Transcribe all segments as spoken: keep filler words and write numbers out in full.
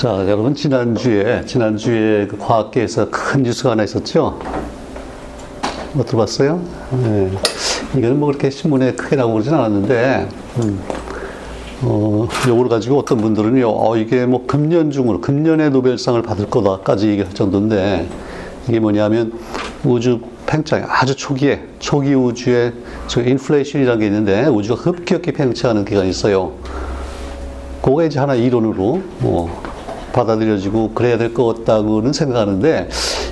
자, 여러분, 지난주에, 지난주에 그 과학계에서 큰 뉴스가 하나 있었죠? 뭐 들어봤어요? 네. 이거는 뭐 그렇게 신문에 크게 나오고 그러진 않았는데, 음. 어, 요걸 가지고 어떤 분들은요, 어, 이게 뭐 금년 중으로, 금년에 노벨상을 받을 거다까지 얘기할 정도인데, 이게 뭐냐면 우주 팽창, 아주 초기에, 초기 우주에, 저 인플레이션이라는 게 있는데, 우주가 급격히 팽창하는 기간이 있어요. 그게 이제 하나 이론으로 뭐 받아들여지고 그래야 될 것 같다고는 생각하는데,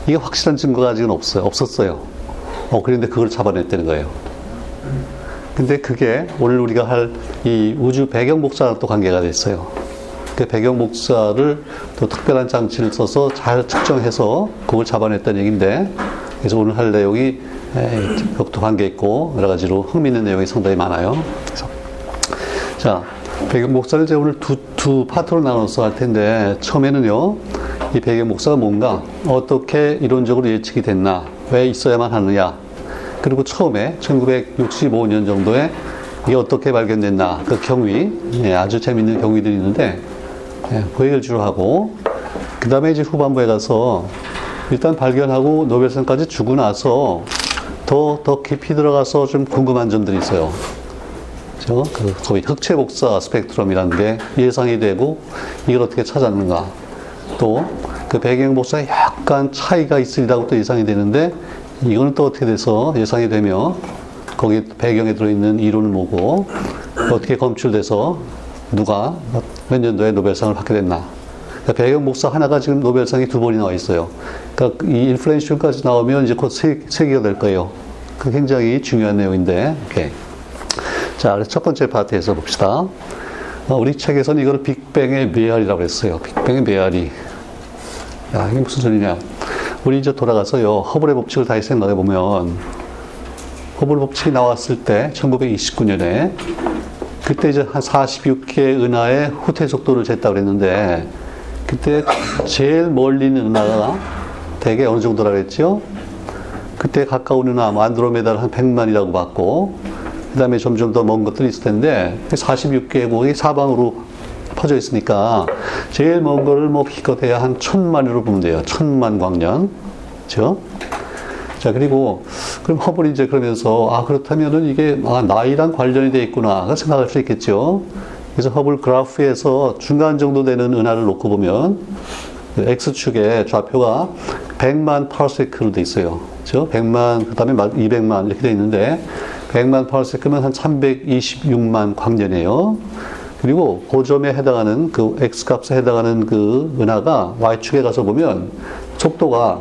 이게 확실한 증거가 아직은 없어요. 없었어요. 어, 그런데 그걸 잡아냈다는 거예요. 근데 그게 오늘 우리가 할 이 우주 배경 복사랑 또 관계가 됐어요. 그 배경 복사를 또 특별한 장치를 써서 잘 측정해서 그걸 잡아냈다는 얘기인데, 그래서 오늘 할 내용이 그것도 관계 있고 여러 가지로 흥미있는 내용이 상당히 많아요. 그래서 자, 배경 복사를 제가 오늘 두, 두 파트로 나눠서 할 텐데, 처음에는요, 이 배경 복사가 뭔가, 어떻게 이론적으로 예측이 됐나, 왜 있어야만 하느냐, 그리고 처음에 천구백육십오 년 정도에 이게 어떻게 발견됐나, 그 경위, 예, 아주 재밌는 경위들이 있는데, 예, 그 얘기를 주로 하고, 그 다음에 이제 후반부에 가서 일단 발견하고 노벨상까지 주고 나서 더, 더 깊이 들어가서 좀 궁금한 점들이 있어요. 그 소위 흑체 복사 스펙트럼이라는 게 예상이 되고, 이걸 어떻게 찾았는가, 또 그 배경 복사에 약간 차이가 있으리라고 또 예상이 되는데, 이거는 또 어떻게 돼서 예상이 되며 거기 배경에 들어있는 이론을 보고 어떻게 검출돼서 누가 몇 년도에 노벨상을 받게 됐나. 그러니까 배경 복사 하나가 지금 노벨상이 두 번이 나와 있어요. 그러니까 이 인플레이션까지 나오면 이제 곧 세, 세 개가 될 거예요. 그 굉장히 중요한 내용인데, 오케이. 자, 그래서 첫 번째 파트에서 봅시다. 어, 우리 책에서는 이걸 빅뱅의 메아리라고 했어요. 빅뱅의 메아리. 야, 이게 무슨 소리냐. 우리 이제 돌아가서요, 허블의 법칙을 다시 생각해 보면, 허블 법칙이 나왔을 때, 천구백이십구 년에, 그때 이제 한 사십육 개 은하의 후퇴 속도를 쟀다고 그랬는데, 그때 제일 멀리 있는 은하가 대개 어느 정도라고 했죠? 그때 가까운 은하, 안드로메다를 한 백만이라고 봤고, 그 다음에 점점 더 먼 것들이 있을 텐데, 사십육 개국이 사방으로 퍼져 있으니까, 제일 먼 거를 뭐 기껏해야 한 천만으로 보면 돼요. 천만 광년. 그죠? 자, 그리고, 그럼 허블이 이제 그러면서, 아, 그렇다면은 이게, 아, 나이랑 관련이 되어 있구나, 생각할 수 있겠죠. 그래서 허블 그래프에서 중간 정도 되는 은하를 놓고 보면, X축의 좌표가 백만 파르세크로 되어 있어요. 그죠? 백만, 그 다음에 이백만 이렇게 되어 있는데, 백만 파르세크면 한 삼백이십육만 광년이에요. 그리고 고점에 해당하는 그 X값에 해당하는 그 은하가 Y축에 가서 보면 속도가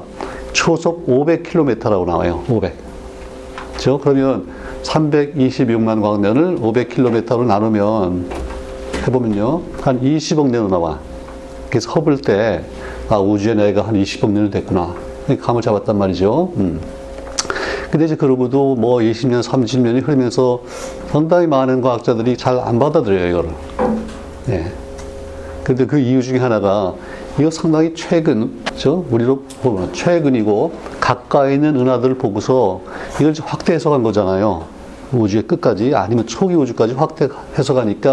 초속 오백 킬로미터라고 나와요. 오백. 그렇죠? 그러면 삼백이십육만 광년을 오백 킬로미터로 나누면 해보면요, 한 이십억 년으로 나와. 그래서 허블 때, 아, 우주의 나이가 한 이십억 년이 됐구나, 감을 잡았단 말이죠. 음. 근데 이제 그러고도 뭐 이십 년, 삼십 년이 흐르면서 상당히 많은 과학자들이 잘 안 받아들여요, 이거를. 예. 근데 그 이유 중에 하나가, 이거 상당히 최근, 그죠? 우리로 보면 최근이고, 가까이 있는 은하들을 보고서 이걸 확대 해석한 거잖아요. 우주의 끝까지, 아니면 초기 우주까지 확대 해석하니까,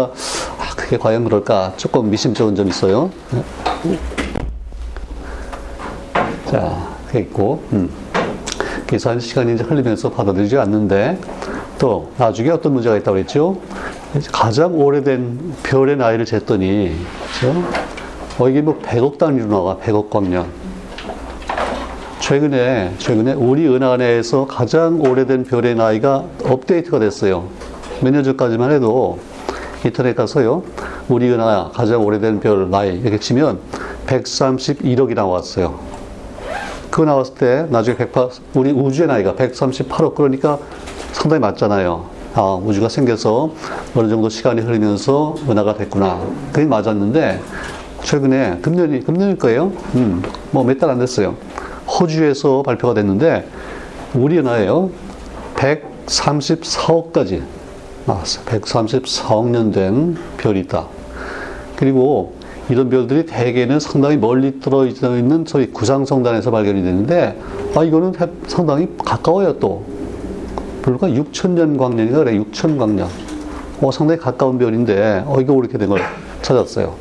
아, 그게 과연 그럴까? 조금 미심쩍은 점이 있어요. 예. 자, 그게 있고, 음. 그래서 한 시간이 이제 흘리면서 받아들이지 않는데, 또 나중에 어떤 문제가 있다고 했죠? 가장 오래된 별의 나이를 쟀더니, 그렇죠? 어, 이게 뭐 백억 단위로 나와, 백억 광년. 최근에, 최근에 우리 은하 내에서 가장 오래된 별의 나이가 업데이트가 됐어요. 몇 년 전까지만 해도 인터넷 가서요, 우리 은하 가장 오래된 별 나이 이렇게 치면 백삼십일억이 나왔어요. 그거 나왔을 때 나중에 백팔, 우리 우주의 나이가 백삼십팔억, 그러니까 상당히 맞잖아요. 아, 우주가 생겨서 어느 정도 시간이 흐르면서 은하가 됐구나. 그게 맞았는데, 최근에 금년이, 금년일 거예요. 음, 뭐 몇 달 안 됐어요. 호주에서 발표가 됐는데, 우리 은하예요, 백삼십사억까지 나왔어요. 백삼십사억 년 된 별이 있다. 그리고 이런 별들이 대개는 상당히 멀리 떨어져 있는 저희 구상성단에서 발견이 되는데, 아, 이거는 상당히 가까워요, 또. 불과 육천 년 광년인가 그래, 육천 광년. 어, 상당히 가까운 별인데, 어, 이거 이렇게 된 걸 찾았어요.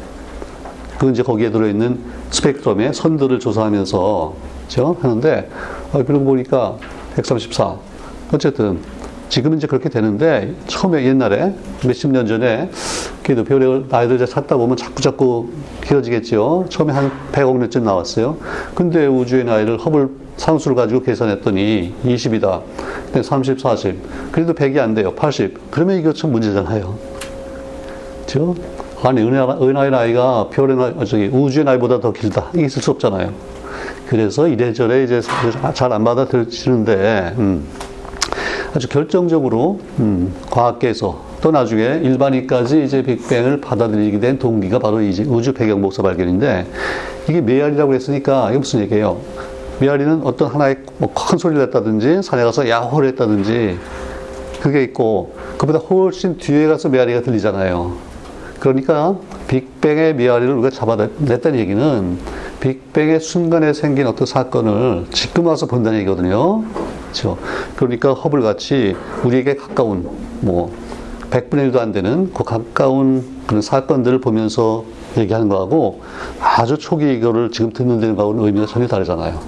그 이제 거기에 들어있는 스펙트럼의 선들을 조사하면서, 그죠? 하는데, 어, 그러고 보니까 백삼십사. 어쨌든, 지금은 이제 그렇게 되는데, 처음에 옛날에, 몇십 년 전에, 그 뇌표를 나이를 찾다 보면 자꾸 자꾸 길어지겠죠. 처음에 한 백억 년쯤 나왔어요. 근데 우주의 나이를 허블 상수를 가지고 계산했더니 이십이다. 근데 삼십, 사십. 그래도 백이 안 돼요. 팔십. 그러면 이거 참 문제잖아요. 그죠? 아니, 은하의 나이가 별의 나이, 저기, 우주의 나이보다 더 길다. 이게 있을 수 없잖아요. 그래서 이래저래 이제 잘 안 받아들이는데, 음, 아주 결정적으로, 음, 과학계에서 또 나중에 일반인까지 이제 빅뱅을 받아들이게 된 동기가 바로 이제 우주 배경 복사 발견인데, 이게 메아리라고 했으니까, 이게 무슨 얘기예요? 메아리는 어떤 하나의 뭐 큰 소리를 했다든지, 산에 가서 야호를 했다든지, 그게 있고, 그보다 훨씬 뒤에 가서 메아리가 들리잖아요. 그러니까 빅뱅의 메아리를 우리가 잡아냈다는 얘기는 빅뱅의 순간에 생긴 어떤 사건을 지금 와서 본다는 얘기거든요. 그렇죠? 그러니까 허블같이 우리에게 가까운 뭐 백분의 일도 안 되는 그 가까운 그런 사건들을 보면서 얘기하는 거하고 아주 초기 이거를 지금 듣는 데는 거하고는 의미가 전혀 다르잖아요.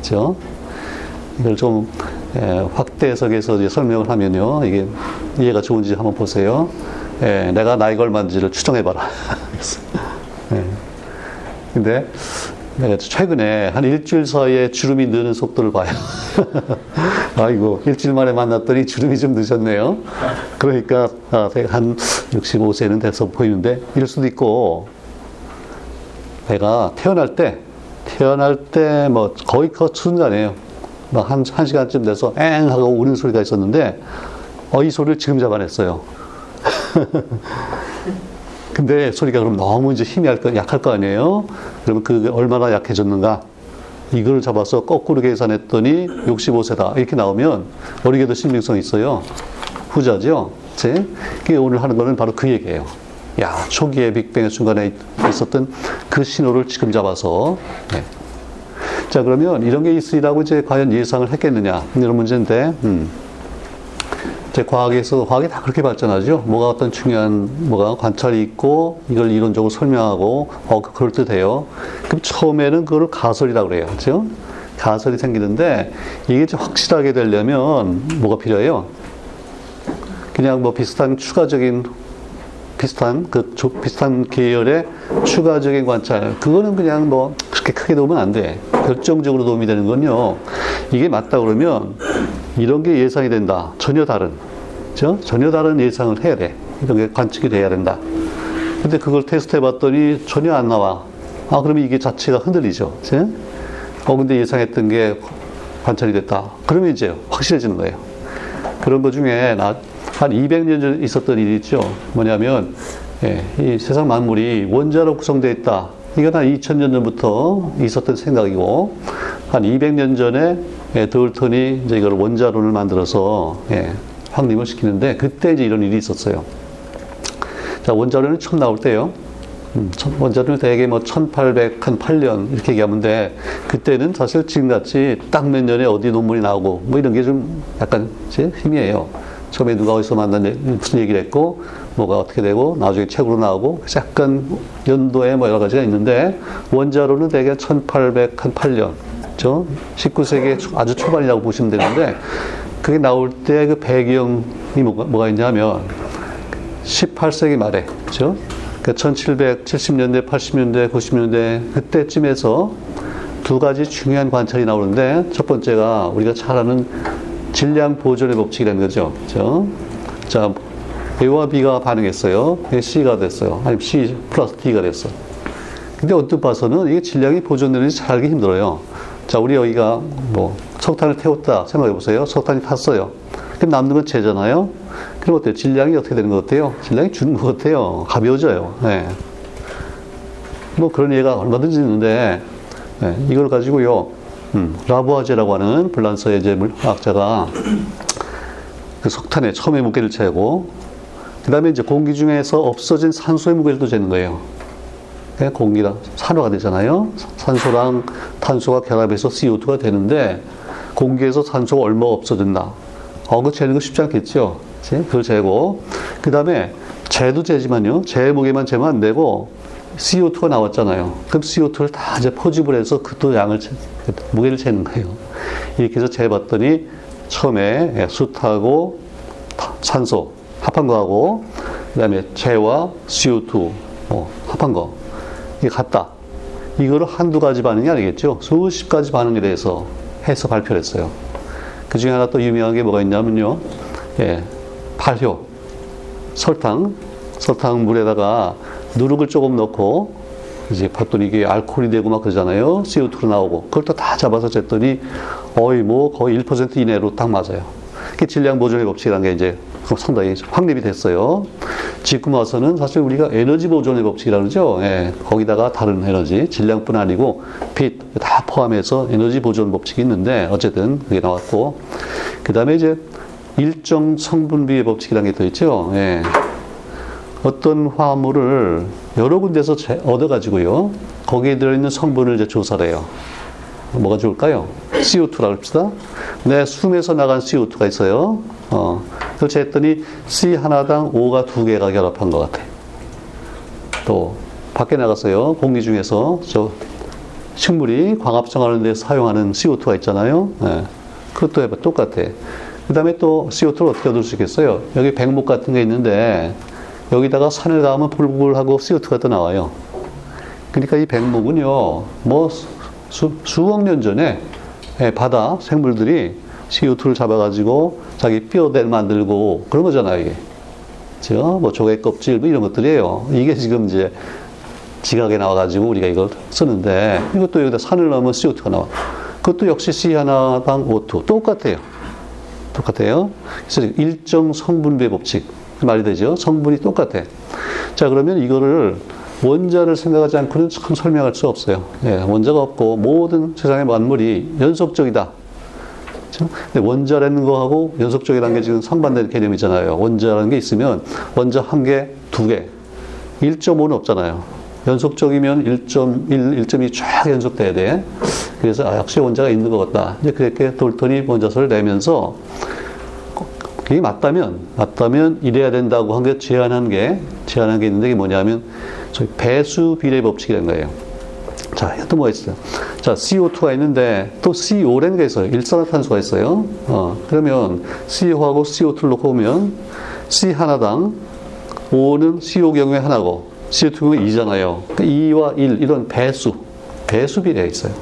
그렇죠? 이걸 좀 확대 해석해서 이제 설명을 하면요, 이게 이해가 좋은지 한번 보세요. 예, 내가 나이가 얼마인지를 추정해봐라. 예. 근데 내가 최근에 한 일주일 사이에 주름이 느는 속도를 봐요. 아이고, 일주일 만에 만났더니 주름이 좀 늦었네요. 그러니까 아, 한 육십오 세는 돼서 보이는데, 이럴 수도 있고, 내가 태어날 때, 태어날 때 뭐 거의 그 순간이에요. 막 한, 한 시간쯤 돼서 엥 하고 우는 소리가 있었는데, 어, 이 소리를 지금 잡아냈어요. 근데 소리가 그럼 너무 이제 힘이 약할 거 아니에요? 그러면 그게 얼마나 약해졌는가? 이걸 잡아서 거꾸로 계산했더니 육십오 세다. 이렇게 나오면 어리게도 신빙성이 있어요. 후자죠? 제? 이게 오늘 하는 거는 바로 그 얘기예요. 야, 초기에 빅뱅의 순간에 있었던 그 신호를 지금 잡아서. 네. 자, 그러면 이런 게 있으리라고 이제 과연 예상을 했겠느냐? 이런 문제인데, 음. 과학에서, 과학이 다 그렇게 발전하죠. 뭐가 어떤 중요한, 뭐가 관찰이 있고, 이걸 이론적으로 설명하고, 어, 그럴듯해요. 그럼 처음에는 그걸 가설이라고 그래요. 그죠? 가설이 생기는데, 이게 좀 확실하게 되려면 뭐가 필요해요? 그냥 뭐 비슷한 추가적인, 비슷한, 그, 비슷한 계열의 추가적인 관찰. 그거는 그냥 뭐, 그렇게 크게 도움은 안 돼. 결정적으로 도움이 되는 건요, 이게 맞다 그러면, 이런 게 예상이 된다. 전혀 다른, 그렇죠? 전혀 다른 예상을 해야 돼. 이런 게 관측이 돼야 된다. 근데 그걸 테스트 해봤더니 전혀 안 나와. 아, 그러면 이게 자체가 흔들리죠. 그렇죠? 어, 근데 예상했던 게 관찰이 됐다. 그러면 이제 확실해지는 거예요. 그런 것 중에 나, 한 이백 년 전에 있었던 일이 있죠. 뭐냐면, 예, 이 세상 만물이 원자로 구성되어 있다. 이건 한 이천 년 전부터 있었던 생각이고, 한 이백 년 전에 예, 돌턴이 이제 이걸 원자론을 만들어서 예, 확립을 시키는데, 그때 이제 이런 일이 있었어요. 자, 원자론이 처음 나올 때요. 음, 원자론이 대개 뭐 천팔백팔 년 이렇게 얘기하면 돼. 그때는 사실 지금같이 딱 몇 년에 어디 논문이 나오고 뭐 이런 게 좀 약간 제 힘이에요. 처음에 누가 어디서 만난 무슨 얘기를 했고 뭐가 어떻게 되고 나중에 책으로 나오고 약간 연도에 뭐 여러 가지가 있는데, 원자론은 대개 천팔백팔 년, 그렇죠? 십구 세기 아주 초반이라고 보시면 되는데, 그게 나올 때 그 배경이 뭐가, 뭐가 있냐면 십팔 세기 말에, 그렇죠? 그러니까 천칠백칠십 년대, 팔십 년대, 구십 년대 그때쯤에서 두 가지 중요한 관찰이 나오는데, 첫 번째가 우리가 잘 아는 질량 보존의 법칙이라는 거죠. 그렇죠? 자, A와 B가 반응했어요. C가 됐어요. 아니면 C 플러스 D가 됐어. 근데 언뜻 봐서는 이게 질량이 보존되는지 잘 알기 힘들어요. 자, 우리 여기가 뭐 석탄을 태웠다 생각해 보세요. 석탄이 탔어요. 그럼 남는 건 재잖아요. 그럼 어때요? 질량이 어떻게 되는 것 같아요? 질량이 주는 것 같아요. 가벼워져요. 네. 뭐 그런 예가 얼마든지 있는데, 네. 이걸 가지고요. 음, 라보아제라고 하는 불란서의 이제 물리학자가 그 석탄에 처음에 무게를 재고, 그 다음에 이제 공기 중에서 없어진 산소의 무게를 또 재는 거예요. 공기가 산화가 되잖아요. 산소랑 탄소가 결합해서 씨오투가 되는데, 공기에서 산소가 얼마 없어진다. 어, 그거 재는 거 쉽지 않겠죠. 그걸 재고, 그 다음에 재도 재지만요, 재 무게만 재면 안 되고 씨오투가 나왔잖아요. 그럼 씨오투를 다 이제 포집을 해서 그도 양을, 채, 무게를 재는 거예요. 이렇게 해서 재봤더니 처음에 숯하고 산소 합한 거하고, 그 다음에 재와 씨오투 뭐 합한 거. 이게 같다. 이거를 한두 가지 반응이 아니겠죠. 수십 가지 반응에 대해서 해서 발표를 했어요. 그 중에 하나 또 유명한 게 뭐가 있냐면요. 예, 발효. 설탕. 설탕 물에다가 누룩을 조금 넣고, 이제 봤더니 이게 알코올이 되고 막 그러잖아요. 씨오투로 나오고. 그걸 또 다 잡아서 쟀더니, 어이, 뭐, 거의 일 퍼센트 이내로 딱 맞아요. 그 질량 보존의 법칙이라는 게 이제 상당히 확립이 됐어요. 지금 와서는 사실 우리가 에너지 보존의 법칙이라는 거죠. 예, 거기다가 다른 에너지, 질량뿐 아니고 빛 다 포함해서 에너지 보존 법칙이 있는데, 어쨌든 그게 나왔고. 그 다음에 이제 일정 성분비의 법칙이라는 게 또 있죠. 예. 어떤 화물을 여러 군데서 얻어가지고요, 거기에 들어있는 성분을 이제 조사를 해요. 뭐가 좋을까요? 씨오투라고 합시다. 내 숨에서 나간 씨오투가 있어요. 어, 그걸 쟀더니 C 하나당 O가 두 개가 결합한 것 같아. 또 밖에 나갔어요. 공기 중에서 저 식물이 광합성하는 데 사용하는 씨오투가 있잖아요. 예, 그것도 해봐 똑같아. 그 다음에 또 씨오투를 어떻게 얻을 수 있겠어요? 여기 백목 같은 게 있는데 여기다가 산을 닿으면 불불하고 씨오투가 또 나와요. 그러니까 이 백목은요, 뭐 수, 수억 년 전에 예, 바다 생물들이 씨오투를 잡아가지고 자기 뼈대를 만들고 그런 거잖아요, 이게. 그죠? 뭐 조개 껍질 뭐 이런 것들이에요. 이게 지금 이제 지각에 나와가지고 우리가 이걸 쓰는데, 이것도 여기다 산을 넣으면 씨오투가 나와. 그것도 역시 C 하나당 오투. 똑같아요. 똑같아요. 그래서 일정 성분배 법칙. 말이 되죠? 성분이 똑같아. 자, 그러면 이거를 원자를 생각하지 않고는 참 설명할 수 없어요. 예, 원자가 없고 모든 세상의 만물이 연속적이다. 그렇죠? 근데 원자라는 거하고 연속적이라는 게 지금 상반된 개념이잖아요. 원자라는 게 있으면 원자 한 개, 두 개, 일 점 오는 없잖아요. 연속적이면 일 점 일, 일 점 이 쫙 연속돼야 돼. 그래서 아, 역시 원자가 있는 것 같다. 이제 그렇게 돌턴이 원자설을 내면서 그게 맞다면, 맞다면 이래야 된다고 한 게 제안한 게, 제안한 게 있는데, 이게 뭐냐면 저희 배수 비례 법칙이라는 거예요. 자, 이것도 뭐가 있어요? 자, 씨오투가 있는데 또 씨오라는 게 있어요. 일산화탄소가 있어요. 어, 그러면 씨오하고 씨오투를 놓고 보면 C 하나당 O는 씨오 경우에 하나고 씨오투 경우에 이잖아요. 그러니까 이와 일, 이런 배수, 배수 비례가 있어요.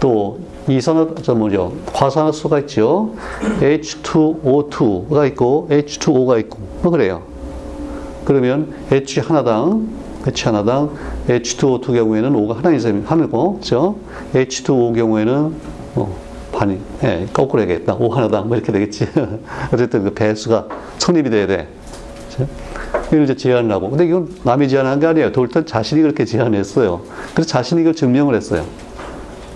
또 이산화탄소, 뭐죠? 과산화수소가 있죠. 에이치 투 오 투가 있고 에이치 투 오가 있고 뭐 그래요. 그러면 H 하나당 H 하나당 에이치 투 오 투 경우에는 O가 하나인 셈이 하나고, 그렇죠? 에이치 투 오 경우에는 어, 반이, 예, 거꾸로 해야겠다. O 하나당 뭐 이렇게 되겠지. 어쨌든 그 배수가 성립이 돼야 돼. 그렇죠? 이걸 이제 제안을 하고, 근데 이건 남이 제안한 게 아니에요. 돌턴 자신이 그렇게 제안했어요. 그래서 자신이 이걸 증명을 했어요.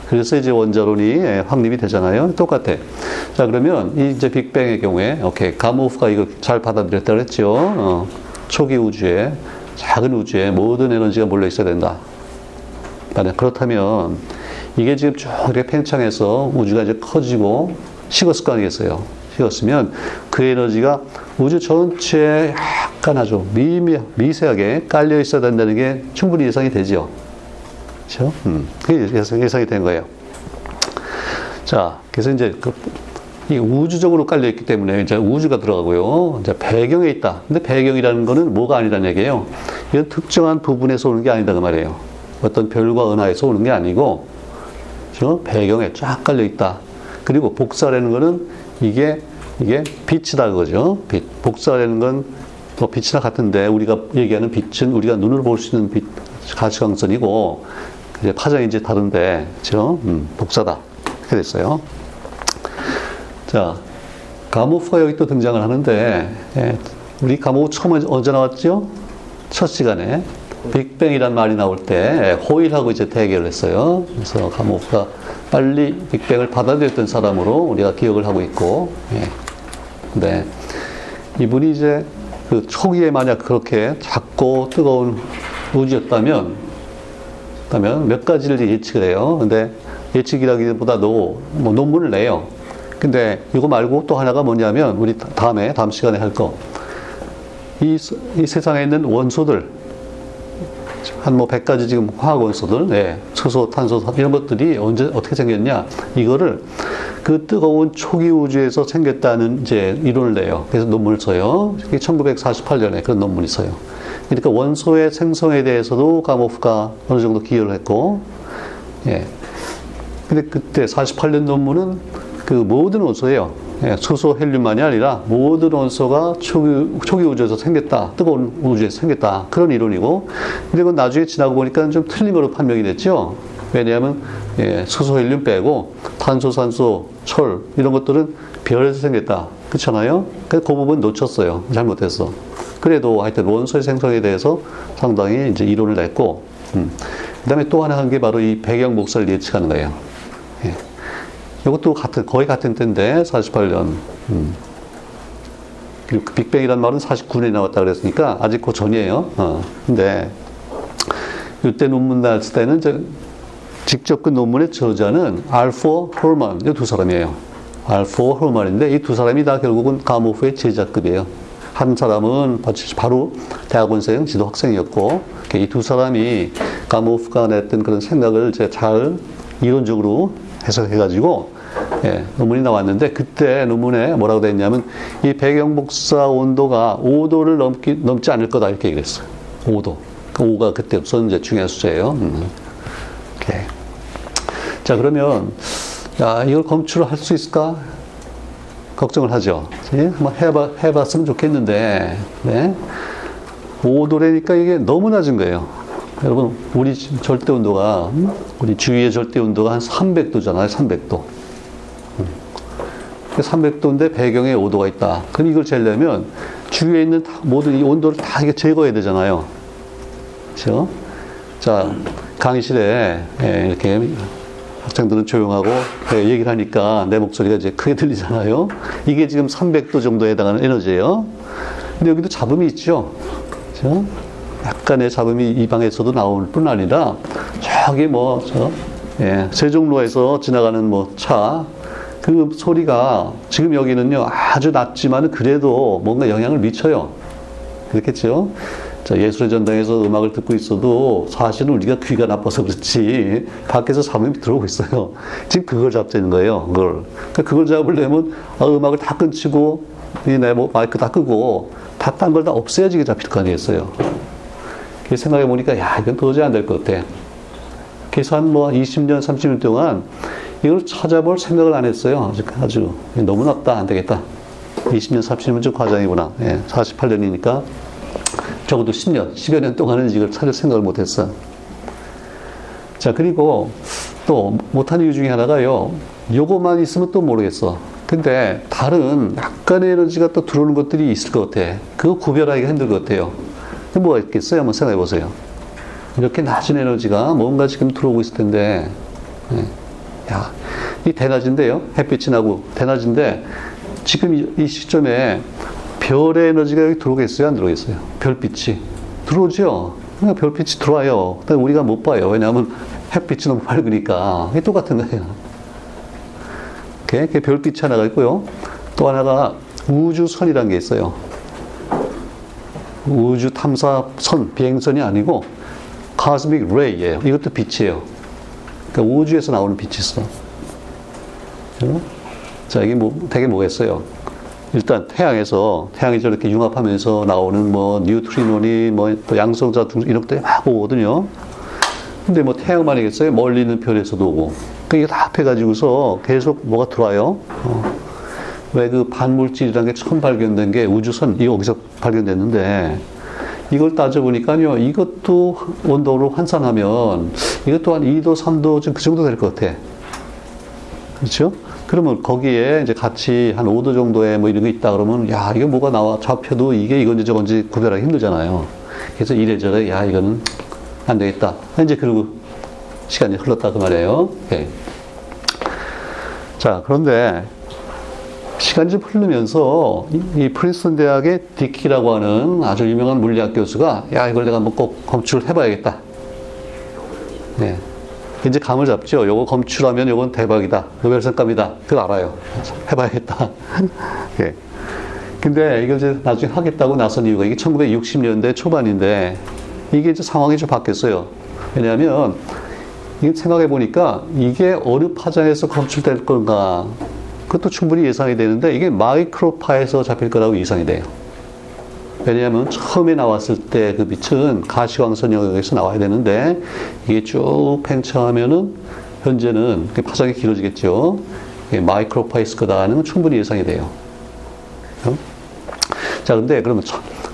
그래서 이제 원자론이 확립이 되잖아요. 똑같아. 자, 그러면 이제 빅뱅의 경우에, 오케이, 가모프가 이걸 잘 받아들였다고 했죠. 어, 초기 우주에, 작은 우주에 모든 에너지가 몰려 있어야 된다. 그렇다면 이게 지금 쭉 이렇게 팽창해서 우주가 이제 커지고 식었을 거 아니겠어요. 식었으면 그 에너지가 우주 전체에 약간 아주 미미, 미세하게 깔려 있어야 된다는 게 충분히 예상이 되죠. 그렇죠? 음, 그게 예상이 된 거예요. 자, 그래서 이제 그, 이 우주적으로 깔려있기 때문에 이제 우주가 들어가고요. 이제 배경에 있다. 근데 배경이라는 거는 뭐가 아니라는 얘기예요. 이건 특정한 부분에서 오는 게 아니다, 그 말이에요. 어떤 별과 은하에서 오는 게 아니고, 그렇죠? 배경에 쫙 깔려있다. 그리고 복사라는 거는 이게, 이게 빛이다, 그거죠. 빛. 복사라는 건 뭐 빛이나 같은데, 우리가 얘기하는 빛은 우리가 눈으로 볼 수 있는 빛, 가시광선이고, 이제 파장이 이제 다른데, 그죠? 음, 복사다. 이렇게 됐어요. 자, 가모프가 여기 또 등장을 하는데, 예, 우리 가모프 처음 언제 나왔죠? 첫 시간에 빅뱅이란 말이 나올 때 호일하고 이제 대결을 했어요. 그래서 가모프가 빨리 빅뱅을 받아들였던 사람으로 우리가 기억을 하고 있고, 예. 근데 이분이 이제 그 초기에 만약 그렇게 작고 뜨거운 우주였다면, 그렇다면 몇 가지를 예측을 해요. 근데 예측이라기보다도 뭐 논문을 내요. 근데 이거 말고 또 하나가 뭐냐면, 우리 다음에, 다음 시간에 할 거. 이, 이 세상에 있는 원소들, 한 뭐 백 가지 지금 화학 원소들, 예, 수소, 탄소 이런 것들이 언제 어떻게 생겼냐, 이거를 그 뜨거운 초기 우주에서 생겼다는 이제 이론을 내요. 그래서 논문을 써요. 천구백사십팔 년에 그런 논문이 있어요. 그러니까 원소의 생성에 대해서도 가모프가 어느 정도 기여를 했고, 예. 근데 그때 사십팔 년 논문은 그 모든 원소예요. 예, 수소, 헬륨만이 아니라 모든 원소가 초기, 초기 우주에서 생겼다. 뜨거운 우주에서 생겼다. 그런 이론이고. 근데 그건 나중에 지나고 보니까 좀 틀린 걸로 판명이 됐죠. 왜냐하면, 예, 수소, 헬륨 빼고 탄소, 산소, 철, 이런 것들은 별에서 생겼다. 그렇잖아요? 그 부분 놓쳤어요. 잘못했어. 그래도 하여튼 원소의 생성에 대해서 상당히 이제 이론을 냈고, 음. 그 다음에 또 하나 한 게 바로 이 배경 목사를 예측하는 거예요. 예. 이것도 같은, 거의 같은 때인데, 사십팔 년. 음. 그리고 그 빅뱅이란 말은 사십구 년에 나왔다 그랬으니까 아직 그 전이에요. 어. 근데, 이때 논문 날 때는 저, 직접 그 논문의 저자는 알포 홀만, 이 두 사람이에요. 알포 홀만인데, 이 두 사람이 다 결국은 가모프의 제자급이에요. 한 사람은 바로 대학원생, 지도 학생이었고, 이 두 사람이 가모프가 냈던 그런 생각을 제가 잘 이론적으로 해석해가지고, 예, 논문이 나왔는데, 그때 논문에 뭐라고 돼 있냐면, 이 배경복사 온도가 오 도를 넘기, 넘지 않을 거다, 이렇게 얘기했어요. 오 도. 그 오가 그때 우선 이제 중요한 숫자예요. 음. 오케이. 자, 그러면, 야, 이걸 검출을 할 수 있을까? 걱정을 하죠. 예? 한번 해봐, 해봤으면 좋겠는데, 네? 오 도라니까 이게 너무 낮은 거예요. 여러분, 우리 절대 온도가, 우리 주위의 절대 온도가 한 삼백 도잖아요, 삼백 도. 삼백 도인데 배경에 오 도가 있다. 그럼 이걸 재려면 주위에 있는 모든 이 온도를 다 이게 제거해야 되잖아요. 그죠? 자, 강의실에, 예, 이렇게. 학생들은 조용하고 얘기를 하니까 내 목소리가 이제 크게 들리잖아요. 이게 지금 삼백 도 정도에 해당하는 에너지예요. 근데 여기도 잡음이 있죠. 그렇죠? 약간의 잡음이 이 방에서도 나올 뿐 아니라 저기 뭐 저, 예, 세종로에서 지나가는 뭐 차 그 소리가 지금 여기는요 아주 낮지만 그래도 뭔가 영향을 미쳐요. 그렇겠죠? 자, 예술의 전당에서 음악을 듣고 있어도 사실은 우리가 귀가 나빠서 그렇지 밖에서 잡음이 들어오고 있어요. 지금 그걸 잡자는 거예요. 그걸 그러니까 그걸 잡으려면 아, 음악을 다 끊치고 이 내 뭐 마이크 다 끄고 다 딴 걸 다 없애야지 잡힐 거 아니겠어요. 그래서 생각해 보니까 야 이건 도저히 안 될 것 같아. 그래서 한 뭐 이십 년, 삼십 년 동안 이걸 찾아볼 생각을 안 했어요. 아주, 아주 너무 낮다 안 되겠다. 이십 년, 삼십 년 좀 과장이구나. 예, 사십팔 년이니까. 적어도 십 년, 십여 년 동안은 이걸 찾을 생각을 못했어. 자, 그리고 또 못한 이유 중에 하나가요. 요거만 있으면 또 모르겠어. 근데 다른 약간의 에너지가 또 들어오는 것들이 있을 것 같아. 그거 구별하기가 힘들 것 같아요. 뭐가 있겠어요? 한번 생각해 보세요. 이렇게 낮은 에너지가 뭔가 지금 들어오고 있을 텐데, 야, 이 대낮인데요. 햇빛이 나고 대낮인데 지금 이 시점에 별의 에너지가 여기 들어오겠어요? 안 들어오겠어요? 별빛이. 들어오죠? 그러니까 별빛이 들어와요. 근데 우리가 못 봐요. 왜냐하면 햇빛이 너무 밝으니까. 이게 똑같은 거예요. 이렇게, 이렇게 별빛이 하나가 있고요. 또 하나가 우주선이라는 게 있어요. 우주 탐사선, 비행선이 아니고, cosmic ray예요. 이것도 빛이에요. 그러니까 우주에서 나오는 빛이 있어. 자, 이게 뭐, 되게 뭐겠어요? 일단 태양에서 태양이 저렇게 융합하면서 나오는 뭐 뉴트리노니 뭐 또 양성자 등 이런 것들이 막 오거든요. 근데 뭐 태양만이겠어요? 멀리 있는 별에서도 오고. 그러니까 이게 다 합해가지고서 계속 뭐가 들어와요. 어. 왜 그 반물질이라는 게 처음 발견된 게 우주선 이거 여기서 발견됐는데 이걸 따져보니까요 이것도 온도로 환산하면 이것도 한 이 도, 삼 도 그 정도 될 것 같아. 그렇죠? 그러면 거기에 이제 같이 한 오 도 정도에 뭐 이런 게 있다 그러면 야 이게 뭐가 나와 잡혀도 이게 이건지 저건지 구별하기 힘들잖아요. 그래서 이래저래 야 이거는 안 되겠다. 이제 그러고 시간이 흘렀다 그 말이에요. 오케이. 자 그런데 시간이 좀 흐르면서 이 프린스턴 대학의 디키라고 하는 아주 유명한 물리학 교수가 야 이걸 내가 한번 꼭 검출을 해봐야겠다. 네. 이제 감을 잡죠. 요거 검출하면 요건 대박이다. 노벨상감이다. 그걸 알아요. 해봐야겠다. 예. 근데 이걸 이제 나중에 하겠다고 나선 이유가 이게 천구백육십 년대 초반인데 이게 이제 상황이 좀 바뀌었어요. 왜냐하면 생각해 보니까 이게 어느 파장에서 검출될 건가, 그것도 충분히 예상이 되는데 이게 마이크로파에서 잡힐 거라고 예상이 돼요. 왜냐하면 처음에 나왔을 때 그 빛은 가시광선 영역에서 나와야 되는데 이게 쭉 팽창하면은 현재는 그 파장이 길어지겠죠. 마이크로파에 있을 거다 하는 건 충분히 예상이 돼요. 자, 근데 그러면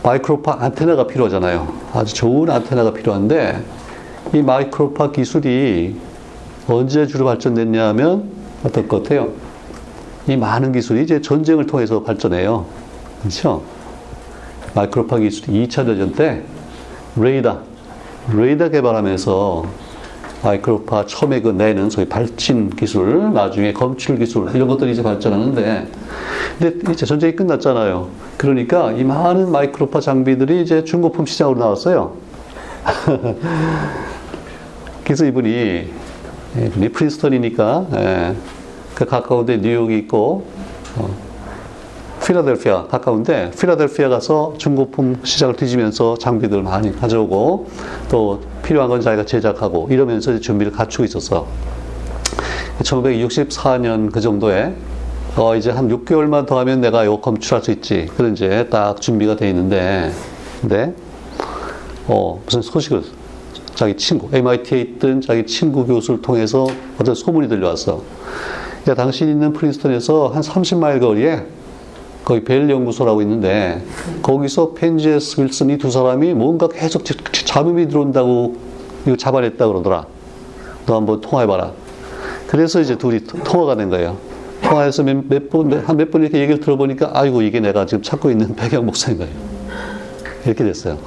마이크로파 안테나가 필요하잖아요. 아주 좋은 안테나가 필요한데 이 마이크로파 기술이 언제 주로 발전됐냐 하면 어떨 것 같아요? 이 많은 기술이 이제 전쟁을 통해서 발전해요. 그렇죠? 마이크로파 기술이 이 차 대전 때 레이더, 레이더 개발하면서 마이크로파 처음에 그 내는 소위 발진 기술, 나중에 검출 기술, 이런 것들이 이제 발전하는데, 근데 이제 전쟁이 끝났잖아요. 그러니까 이 많은 마이크로파 장비들이 이제 중고품 시장으로 나왔어요. 그래서 이분이, 이분이 프린스턴이니까, 예, 그 가까운데 뉴욕이 있고, 어, 필라델피아 가까운데 필라델피아 가서 중고품 시장을 뒤지면서 장비들 많이 가져오고 또 필요한 건 자기가 제작하고 이러면서 준비를 갖추고 있었어. 천구백육십사 년 그 정도에 어 이제 한 육 개월만 더 하면 내가 이거 검출할 수 있지. 그런 이제 딱 준비가 돼 있는데, 근데 어 무슨 소식을 자기 친구 엠아이티에 있던 자기 친구 교수를 통해서 어떤 소문이 들려왔어. 야, 당신 있는 프린스턴에서 한 삼십 마일 거리에 거기 벨 연구소라고 있는데 거기서 펜지아스 윌슨 이 두 사람이 뭔가 계속 잡음이 들어온다고 이거 잡아냈다 그러더라. 너 한번 통화해봐라. 그래서 이제 둘이 통화가 된 거예요. 통화해서 몇 번, 한 몇 번 이렇게 얘기를 들어보니까 아이고 이게 내가 지금 찾고 있는 배경 목사인 거예요. 이렇게 됐어요.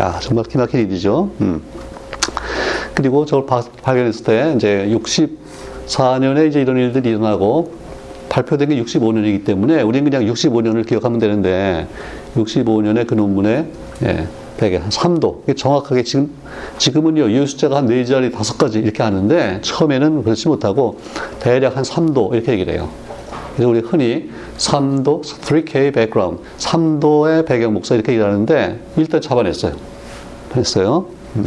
야, 정말 기막힌 일이죠. 음. 그리고 저걸 바, 발견했을 때 이제 육십사 년에 이제 이런 일들이 일어나고 발표된 게 육십오 년이기 때문에 우리는 그냥 육십오 년을 기억하면 되는데 육십오 년에 그 논문에 예, 백에 한 삼 도 정확하게 지금, 지금은요 이 숫자가 한 네 자리 다섯 가지 이렇게 하는데 처음에는 그렇지 못하고 대략 한 삼 도 이렇게 얘기를 해요. 그래서 우리 흔히 삼 도, 쓰리 케이 background, 삼 도의 배경 목사 이렇게 얘기를 하는데 일단 잡아냈어요. 했어요. 음.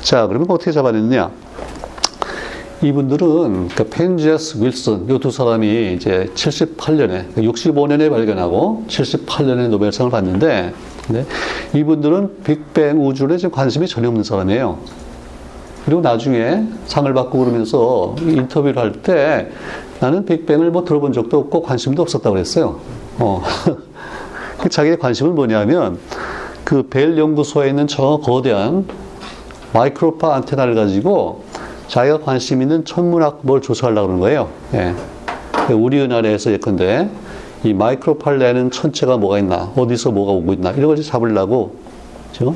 자, 그러면 어떻게 잡아냈느냐? 이분들은 그 펜지아스 윌슨 이 두 사람이 이제 칠십팔 년에 육십오 년에 발견하고 칠십팔 년에 노벨상을 받는데, 네, 이분들은 빅뱅 우주에 지금 관심이 전혀 없는 사람이에요. 그리고 나중에 상을 받고 그러면서 인터뷰를 할 때 나는 빅뱅을 뭐 들어본 적도 없고 관심도 없었다고 그랬어요. 어. 자기의 관심은 뭐냐면 그 벨 연구소에 있는 저 거대한 마이크로파 안테나를 가지고 자기가 관심 있는 천문학 뭘 조사하려고 그러는 거예요. 예. 우리 은하에서 예컨대 이 마이크로파를 내는 천체가 뭐가 있나, 어디서 뭐가 오고 있나, 이런 걸 잡으려고. 그죠?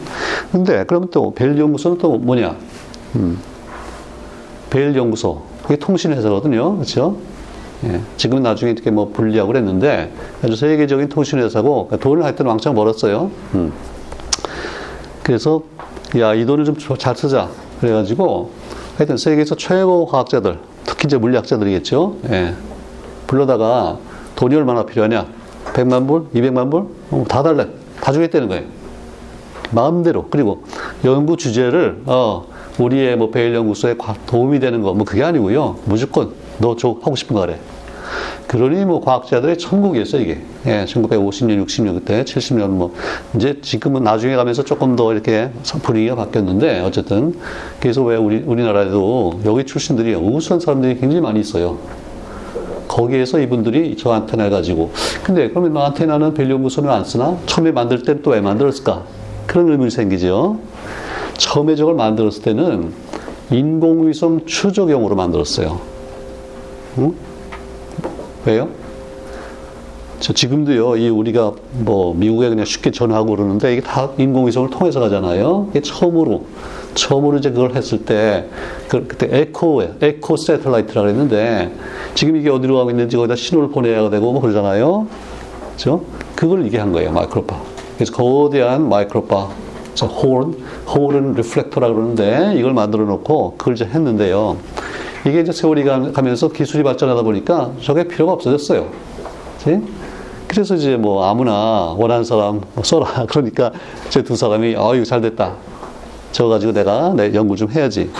근데, 그럼 또, 벨 연구소는 또 뭐냐? 음. 벨 연구소. 그게 통신회사거든요. 그죠? 예. 지금 나중에 이렇게 뭐 분리하고 그랬는데, 아주 세계적인 통신회사고, 돈을 하여튼 왕창 벌었어요. 음. 그래서, 야, 이 돈을 좀 잘 쓰자. 그래가지고, 하여튼 세계에서 최고 과학자들, 특히 이제 물리학자들이겠죠. 예. 불러다가 돈이 얼마나 필요하냐? 백만 불? 이백만 불? 어, 다 달래. 다 주겠다는 거예요. 마음대로. 그리고 연구 주제를, 어, 우리의 뭐 베일 연구소에 도움이 되는 거, 뭐 그게 아니고요. 무조건 너 저 하고 싶은 거 하래. 그러니 뭐 과학자들의 천국이었어요, 이게. 예, 천구백오십 년, 육십 년 그때, 칠십 년 뭐. 이제 지금은 나중에 가면서 조금 더 이렇게 분위기가 바뀌었는데, 어쨌든. 그래서 왜 우리, 우리나라에도 여기 출신들이 우수한 사람들이 굉장히 많이 있어요. 거기에서 이분들이 저 안테나 해가지고. 근데 그러면 너 안테나는 벨 연구소는 안 쓰나? 처음에 만들 때는 또 왜 만들었을까? 그런 의문이 생기죠. 처음에 저걸 만들었을 때는 인공위성 추적용으로 만들었어요. 응? 왜요? 저 지금도요, 이 우리가 뭐 미국에 그냥 쉽게 전화하고 그러는데 이게 다 인공위성을 통해서 가잖아요. 이게 처음으로, 처음으로 이제 그걸 했을 때, 그, 그때 에코에, 에코 새틀라이트라고 했는데 지금 이게 어디로 가고 있는지 거기다 신호를 보내야 되고 뭐 그러잖아요. 그죠? 그걸 이게 한 거예요, 마이크로파. 그래서 거대한 마이크로파. 그래서 홀, 홀은 리플렉터라고 그러는데 이걸 만들어 놓고 그걸 이제 했는데요. 이게 이제 세월이 가면서 기술이 발전하다 보니까 저게 필요가 없어졌어요. 그치? 그래서 이제 뭐 아무나 원하는 사람 써라. 그러니까 제 두 사람이 아유, 잘 됐다. 저거 가지고 내가 내 연구 좀 해야지.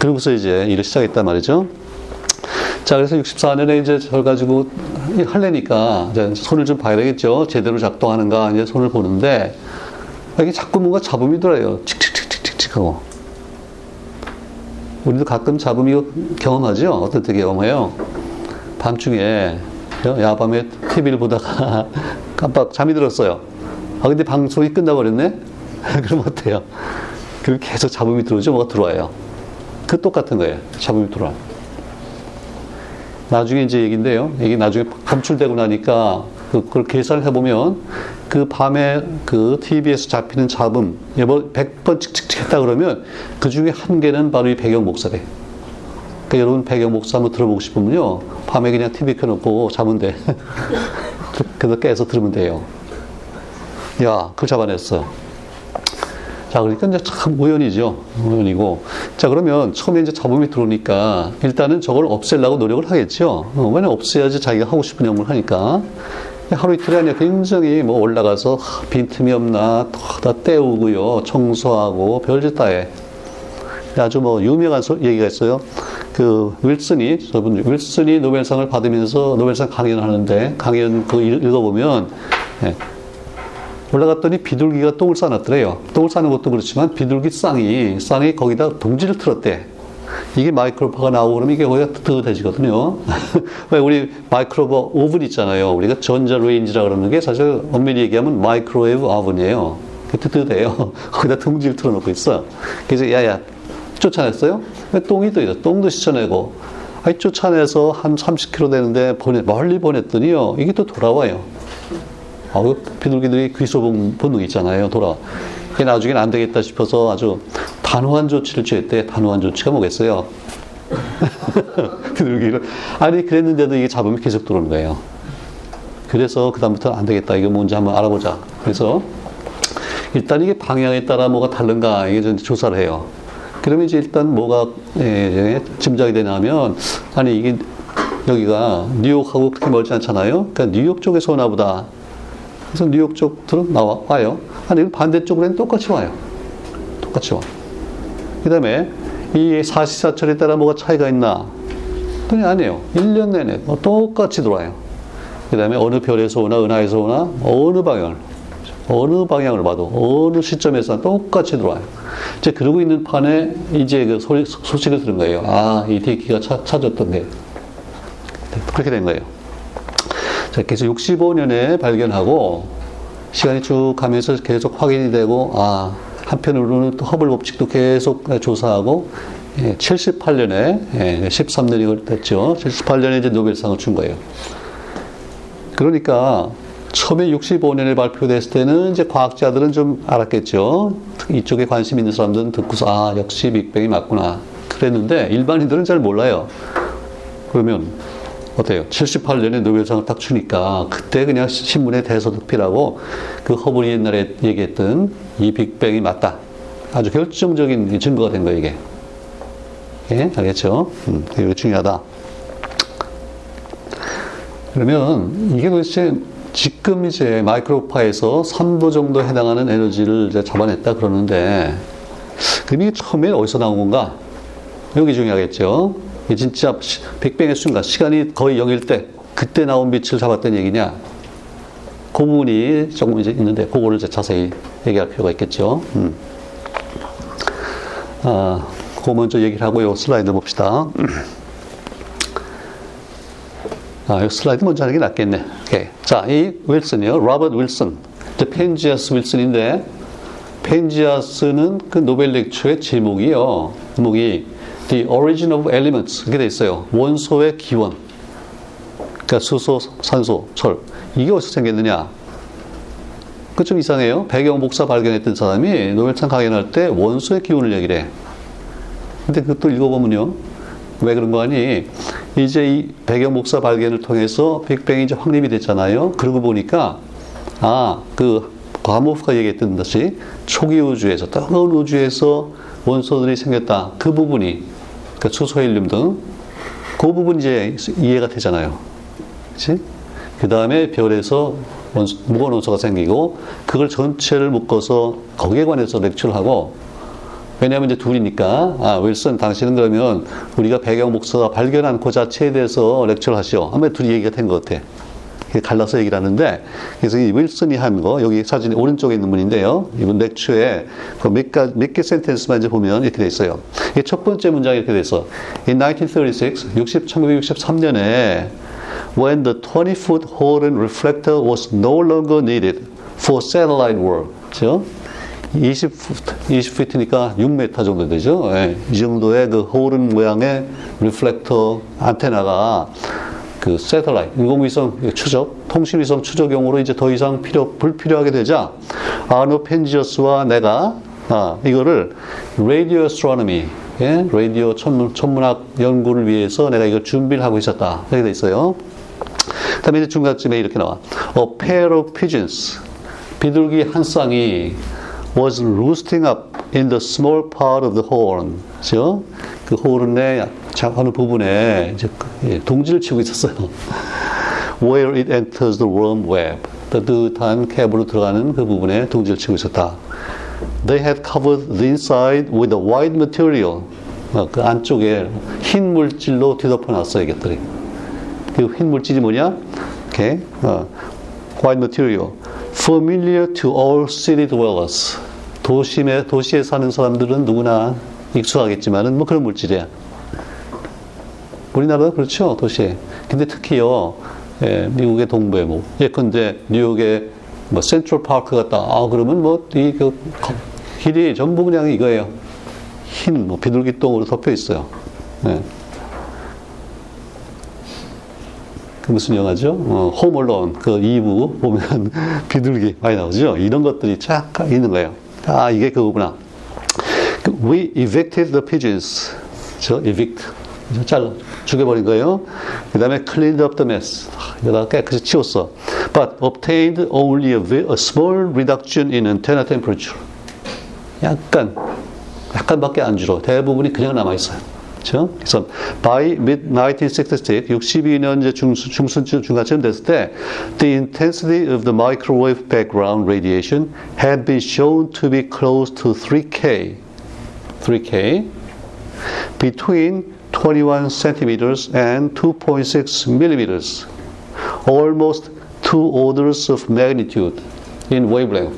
그러고서 이제 일을 시작했단 말이죠. 자, 그래서 육십사 년에 이제 저걸 가지고 하려니까 이제 손을 좀 봐야 되겠죠. 제대로 작동하는가 이제 손을 보는데 이게 자꾸 뭔가 잡음이 들어요. 칙칙칙칙칙 하고. 우리도 가끔 잡음이 경험하죠. 어떤 때 경험해요? 밤중에 야밤에 티비를 보다가 깜빡 잠이 들었어요. 아, 근데 방송이 끝나버렸네? 그럼 어때요? 그리고 계속 잡음이 들어오죠. 뭐가 들어와요. 그 똑같은 거예요. 잡음이 들어와요. 나중에 이제 얘기인데요. 이게 나중에 검출되고 나니까 그걸 계산을 해보면 그 밤에 그 티비에서 잡히는 잡음 백 번 칙칙칙 했다 그러면 그 중에 한 개는 바로 이 배경 목소리. 그러니까 여러분 배경 목소리 한번 들어보고 싶으면요. 밤에 그냥 티비 켜놓고 자면 돼. 그래서 깨서 들으면 돼요. 야, 그걸 잡아냈어. 자, 그러니까 이제 참 우연이죠. 우연이고. 자, 그러면 처음에 이제 잡음이 들어오니까 일단은 저걸 없애려고 노력을 하겠죠. 어, 왜냐면 없애야지 자기가 하고 싶은 연구를 하니까. 하루 이틀이 아니라 굉장히 뭐 올라가서 하, 빈틈이 없나 다 때우고요. 청소하고 별짓 다 해. 아주 뭐 유명한 소, 얘기가 있어요. 그 윌슨이, 저분 윌슨이 노벨상을 받으면서 노벨상 강연을 하는데 강연 그 읽어보면 예. 올라갔더니 비둘기가 똥을 싸놨더래요. 똥을 싸는 것도 그렇지만 비둘기 쌍이, 쌍이 거기다 동지를 틀었대. 이게 마이크로파가 나오고 그러면 이게 거기가 뜨뜻해지거든요. 왜 우리 마이크로파 오븐 있잖아요. 우리가 전자레인지라 그러는 게 사실 엄밀히 얘기하면 마이크로웨이브 오븐이에요. 뜨뜻해요. 거기다 동지를 틀어놓고 있어. 그래서 야야, 쫓아냈어요? 왜 똥이 또 있어? 똥도 씻어내고. 아이, 쫓아내서 한 삼십 킬로미터 되는데 보내, 멀리 보냈더니요. 이게 또 돌아와요. 아, 비둘기들이 귀소봉 본능 있잖아요. 돌아. 그게 나중엔 안 되겠다 싶어서 아주 단호한 조치를 취했대. 단호한 조치가 뭐겠어요? 비둘기를. 아니, 그랬는데도 이게 잡음이 계속 들어오는 거예요. 그래서 그다음부터는 안 되겠다. 이게 뭔지 한번 알아보자. 그래서 일단 이게 방향에 따라 뭐가 다른가 이게 좀 조사를 해요. 그러면 이제 일단 뭐가 예, 짐작이 되냐면, 아니, 이게 여기가 뉴욕하고 그렇게 멀지 않잖아요. 그러니까 뉴욕 쪽에서 오나 보다. 그래서 뉴욕 쪽으로 나와, 와요. 아니, 반대쪽으로는 똑같이 와요. 똑같이 와. 그 다음에, 이 사시사철에 따라 뭐가 차이가 있나? 그냥 아니에요. 일 년 내내 뭐 똑같이 들어와요. 그 다음에, 어느 별에서 오나, 은하에서 오나, 어느 방향을, 어느 방향을 봐도, 어느 시점에서 똑같이 들어와요. 이제 그러고 있는 판에, 이제 그 소리, 소식을 들은 거예요. 아, 이 대기가 찾았던데. 그렇게 된 거예요. 자, 그래서 육십오 년에 발견하고 시간이 쭉 가면서 계속 확인이 되고, 아, 한편으로는 또 허블 법칙도 계속 조사하고, 예, 칠십팔 년에 예, 십삼 년이 됐죠. 칠십팔 년에 이제 노벨상을 준 거예요. 그러니까 처음에 육십오 년에 발표됐을 때는 이제 과학자들은 좀 알았겠죠. 이쪽에 관심 있는 사람들은 듣고서 아, 역시 빅뱅이 맞구나 그랬는데 일반인들은 잘 몰라요. 그러면 어때요? 칠십팔 년에 노벨상을 딱 주니까 그때 그냥 신문에 대서특필하고 그 허블이 옛날에 얘기했던 이 빅뱅이 맞다. 아주 결정적인 증거가 된 거예요, 이게. 예, 알겠죠? 음, 이게 중요하다. 그러면 이게 도대체 지금 이제 마이크로파에서 삼 도 정도 해당하는 에너지를 이제 잡아냈다 그러는데, 그럼 이게 처음에 어디서 나온 건가? 여기 중요하겠죠? 진짜 빅뱅의 순간, 시간이 거의 영일 때 그때 나온 빛을 잡았던 얘기냐, 그 부분이 조금 이제 있는데 그거를 이제 자세히 얘기할 필요가 있겠죠. 음. 아, 그거 먼저 얘기를 하고요. 슬라이드 봅시다. 아, 이 슬라이드 먼저 하는 게 낫겠네. 오케이. 자, 이 윌슨이요, 로버트 윌슨, 펜지아스 윌슨인데, 펜지아스는 그 노벨 렉처의 제목이요. 제목이 The Origin of Elements 이렇게 돼 있어요. 원소의 기원. 그러니까 수소, 산소, 철. 이게 어디서 생겼느냐? 그 좀 이상해요. 배경 복사 발견했던 사람이 노벨상 강연할 때 원소의 기원을 얘기를 해. 근데 그것도 읽어보면요. 왜 그런 거 아니? 이제 이 배경 복사 발견을 통해서 빅뱅이 이제 확립이 됐잖아요. 그러고 보니까 아, 그 가모프가 얘기했던 듯이 초기 우주에서, 뜨거운 우주에서 원소들이 생겼다. 그 부분이. 그 수소, 헬륨 등. 그 부분 이제 이해가 되잖아요. 그치? 그 다음에 별에서 원소, 무거운 원소가 생기고, 그걸 전체를 묶어서 거기에 관해서 렉처를 하고, 왜냐하면 이제 둘이니까. 아, 윌슨, 당신은 그러면 우리가 배경 목사가 발견한 그 자체에 대해서 렉처를 하시오. 아무래도 둘이 얘기가 된 것 같아. 갈라서 얘기를 하는데, 그래서 이 윌슨이 한 거, 여기 사진 오른쪽에 있는 문인데요. 이분 렉처에 그 몇 개, 몇 개 센텐스만 이제 보면 이렇게 돼 있어요. 이게 첫 번째 문장이 이렇게 돼 있어. In 천구백육십삼 년에 when the twenty foot Hall-in reflector was no longer needed for satellite work. 그렇죠? 이십 피트니까 육 미터 정도 되죠. 예. 이 정도의 그 홀은 모양의 리플렉터 안테나가 그 새틀라이트 인공위성 추적, 통신위성 추적용으로 이제 더 이상 필요 불필요하게 되자 아노 펜지어스와 내가 아, 이거를 라디오 애스트로노미, 예? 라디오 천문, 천문학 연구를 위해서 내가 이거 준비를 하고 있었다. 이렇게 돼 있어요. 그다음에 이제 중간쯤에 이렇게 나와. A pair of pigeons, 비둘기 한 쌍이 was roosting up in the small part of the horn. 그죠? 그 horn의 작은 부분에 이제 동지를 치고 있었어요. Where it enters the worm web. 따뜻한 캡으로 들어가는 그 부분에 동지를 치고 있었다. They had covered the inside with a white material. 그 안쪽에 흰 물질로 뒤덮어놨어요, 이것들이. 그 흰 물질이 뭐냐? 이렇게. 어. White material. Familiar to all city dwellers. 도심에, 도시에 사는 사람들은 누구나 익숙하겠지만은 뭐 그런 물질이야. 우리나라도 그렇죠, 도시에. 근데 특히요, 예, 미국의 동부에 뭐, 예컨대 뉴욕의 뭐 센트럴 파크 같다. 아, 그러면 뭐, 이, 그, 길이 전부 그냥 이거예요. 흰, 뭐, 비둘기 똥으로 덮여 있어요. 예. 무슨 영화죠? 어, 홈얼론 그 이 부 보면 비둘기 많이 나오죠? 이런 것들이 쫙 있는 거예요. 아, 이게 그거구나. We evicted the pigeons. 저 evict. 잘라. 죽여버린 거예요. 그 다음에 cleaned up the mess. 이러다가 깨끗이 치웠어. But obtained only a small reduction in antenna temperature. 약간, 약간밖에 안 줄어. 대부분이 그냥 남아있어요. 그렇죠? 그래서 by mid 천구백육십, 육십이 년 중순, 중순쯤, 중간쯤 됐을 때 the intensity of the microwave background radiation had been shown to be close to three K between twenty-one centimeters and two point six millimeters, almost two orders of magnitude in wavelength.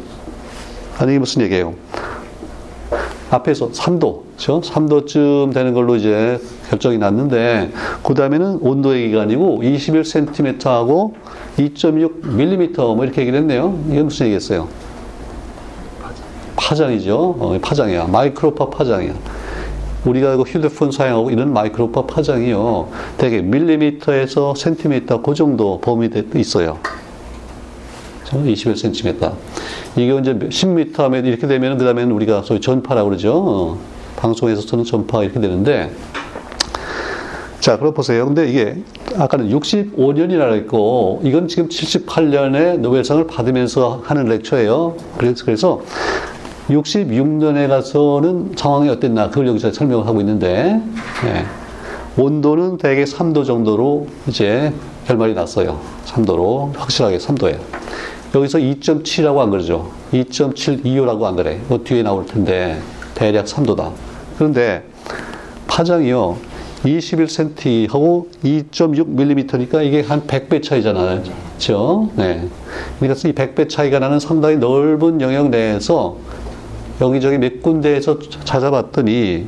아니, 무슨 얘기예요? 앞에서 삼 도, 그렇죠? 삼 도쯤 되는 걸로 이제 결정이 났는데, 그 다음에는 온도 얘기가 아니고 이십일 센티미터하고 이 점 육 밀리미터 뭐 이렇게 얘기를 했네요. 이게 무슨 얘기했어요? 파장이죠. 어, 파장이야. 마이크로파 파장이야. 우리가 그 휴대폰 사용하고 이런 마이크로파 파장이요. 되게 밀리미터에서 센티미터 그 정도 범위 있어요. 이십일 센티미터. 이게 이제 십 미터 이렇게 되면 그 다음에는 우리가 소위 전파라고 그러죠. 어, 방송에서는 전파 이렇게 되는데, 자, 그럼 보세요. 근데 이게 아까는 육십오 년이라고 했고, 이건 지금 칠십팔 년에 노벨상을 받으면서 하는 렉처예요. 그래서, 그래서 육십육 년에 가서는 상황이 어땠나 그걸 여기서 설명을 하고 있는데, 예. 온도는 대개 삼 도 정도로 이제 결말이 났어요. 삼 도로 확실하게 삼 도예요. 여기서 이 점 칠이라고 안 그러죠. 이 점 칠이오라고 안 그래. 그 뒤에 나올 텐데 대략 삼 도다. 그런데 파장이요, 이십일 센티미터하고 이 점 육 밀리미터니까 이게 한 백 배 차이잖아요. 그렇죠? 네. 그러니까 이 백 배 차이가 나는 상당히 넓은 영역 내에서 여기저기 몇 군데에서 찾아봤더니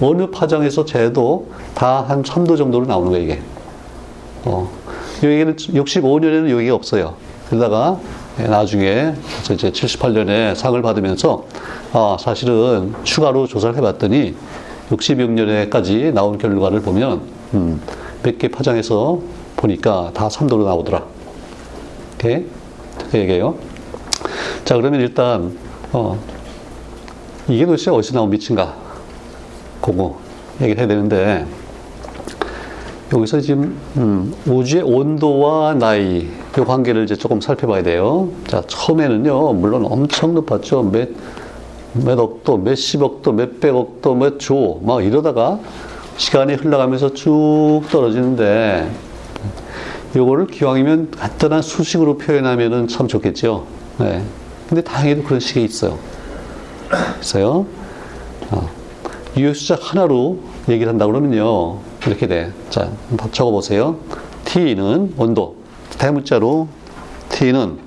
어느 파장에서 재도 다 한 삼 도 정도로 나오는 거예요, 이게. 어. 여기는 육십오 년에는 여기가 없어요. 그러다가 나중에 이제 칠십팔 년에 상을 받으면서, 아, 사실은 추가로 조사를 해봤더니 육십육 년에까지 나온 결과를 보면 음, 몇 개 파장에서 보니까 다 삼 도로 나오더라. 이렇게 얘기해요. 자, 그러면 일단 어, 이게 도대체 어디서 나온 빛인가 그거 얘기를 해야 되는데, 여기서 지금 음, 우주의 온도와 나이 이 관계를 이제 조금 살펴봐야 돼요. 자, 처음에는요, 물론 엄청 높았죠. 몇, 몇 억도, 몇십억도, 몇백억도, 몇 조, 막 이러다가 시간이 흘러가면서 쭉 떨어지는데, 요거를 기왕이면 간단한 수식으로 표현하면은 참 좋겠죠. 네. 근데 다행히도 그런 식이 있어요. 있어요. 어, 유효수작 하나로 얘기를 한다 그러면요, 이렇게 돼. 자, 적어보세요. T는 온도, 대문자로 T는,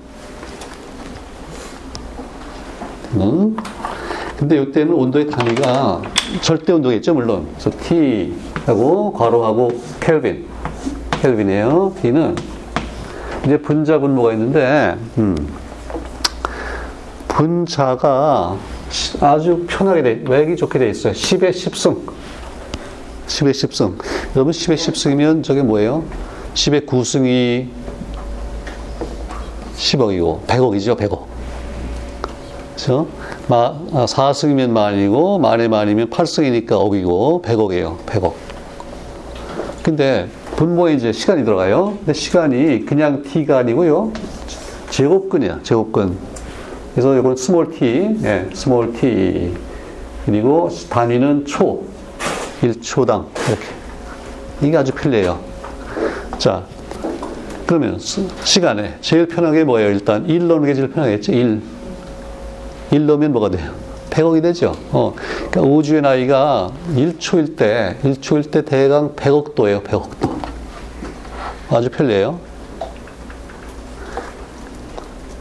음? 근데 이때는 온도의 단위가 절대 온도겠죠, 물론. 그래서 T하고 괄호하고 켈빈, 켈빈이에요. T는 이제 분자 분모가 있는데, 음, 분자가 아주 편하게 돼, 맥이 좋게 돼 있어요. 십의 십승. 십의 십승. 여러분, 십의 십승이면 저게 뭐예요? 십의 구승이 십억이고, 백억이죠, 백억. 그죠? 마, 아, 사승이면 만이고, 만에 만이면 팔승이니까 억이고, 백억이에요, 백억. 근데 분모에 이제 시간이 들어가요. 근데 시간이 그냥 t가 아니고요, 제곱근이야, 제곱근. 그래서 이건 스몰 t, 예, 스몰 t. 그리고 단위는 초, 일 초당. 이렇게. 이게 아주 편리해요. 자, 그러면 시간에 제일 편하게 뭐예요? 일단 일 넣는 게 제일 편하겠죠? 일. 일 넣으면 뭐가 돼요? 백억이 되죠? 어. 그러니까 우주의 나이가 일 초일 때, 일 초일 때 대강 백억도예요, 백억도. 아주 편리해요.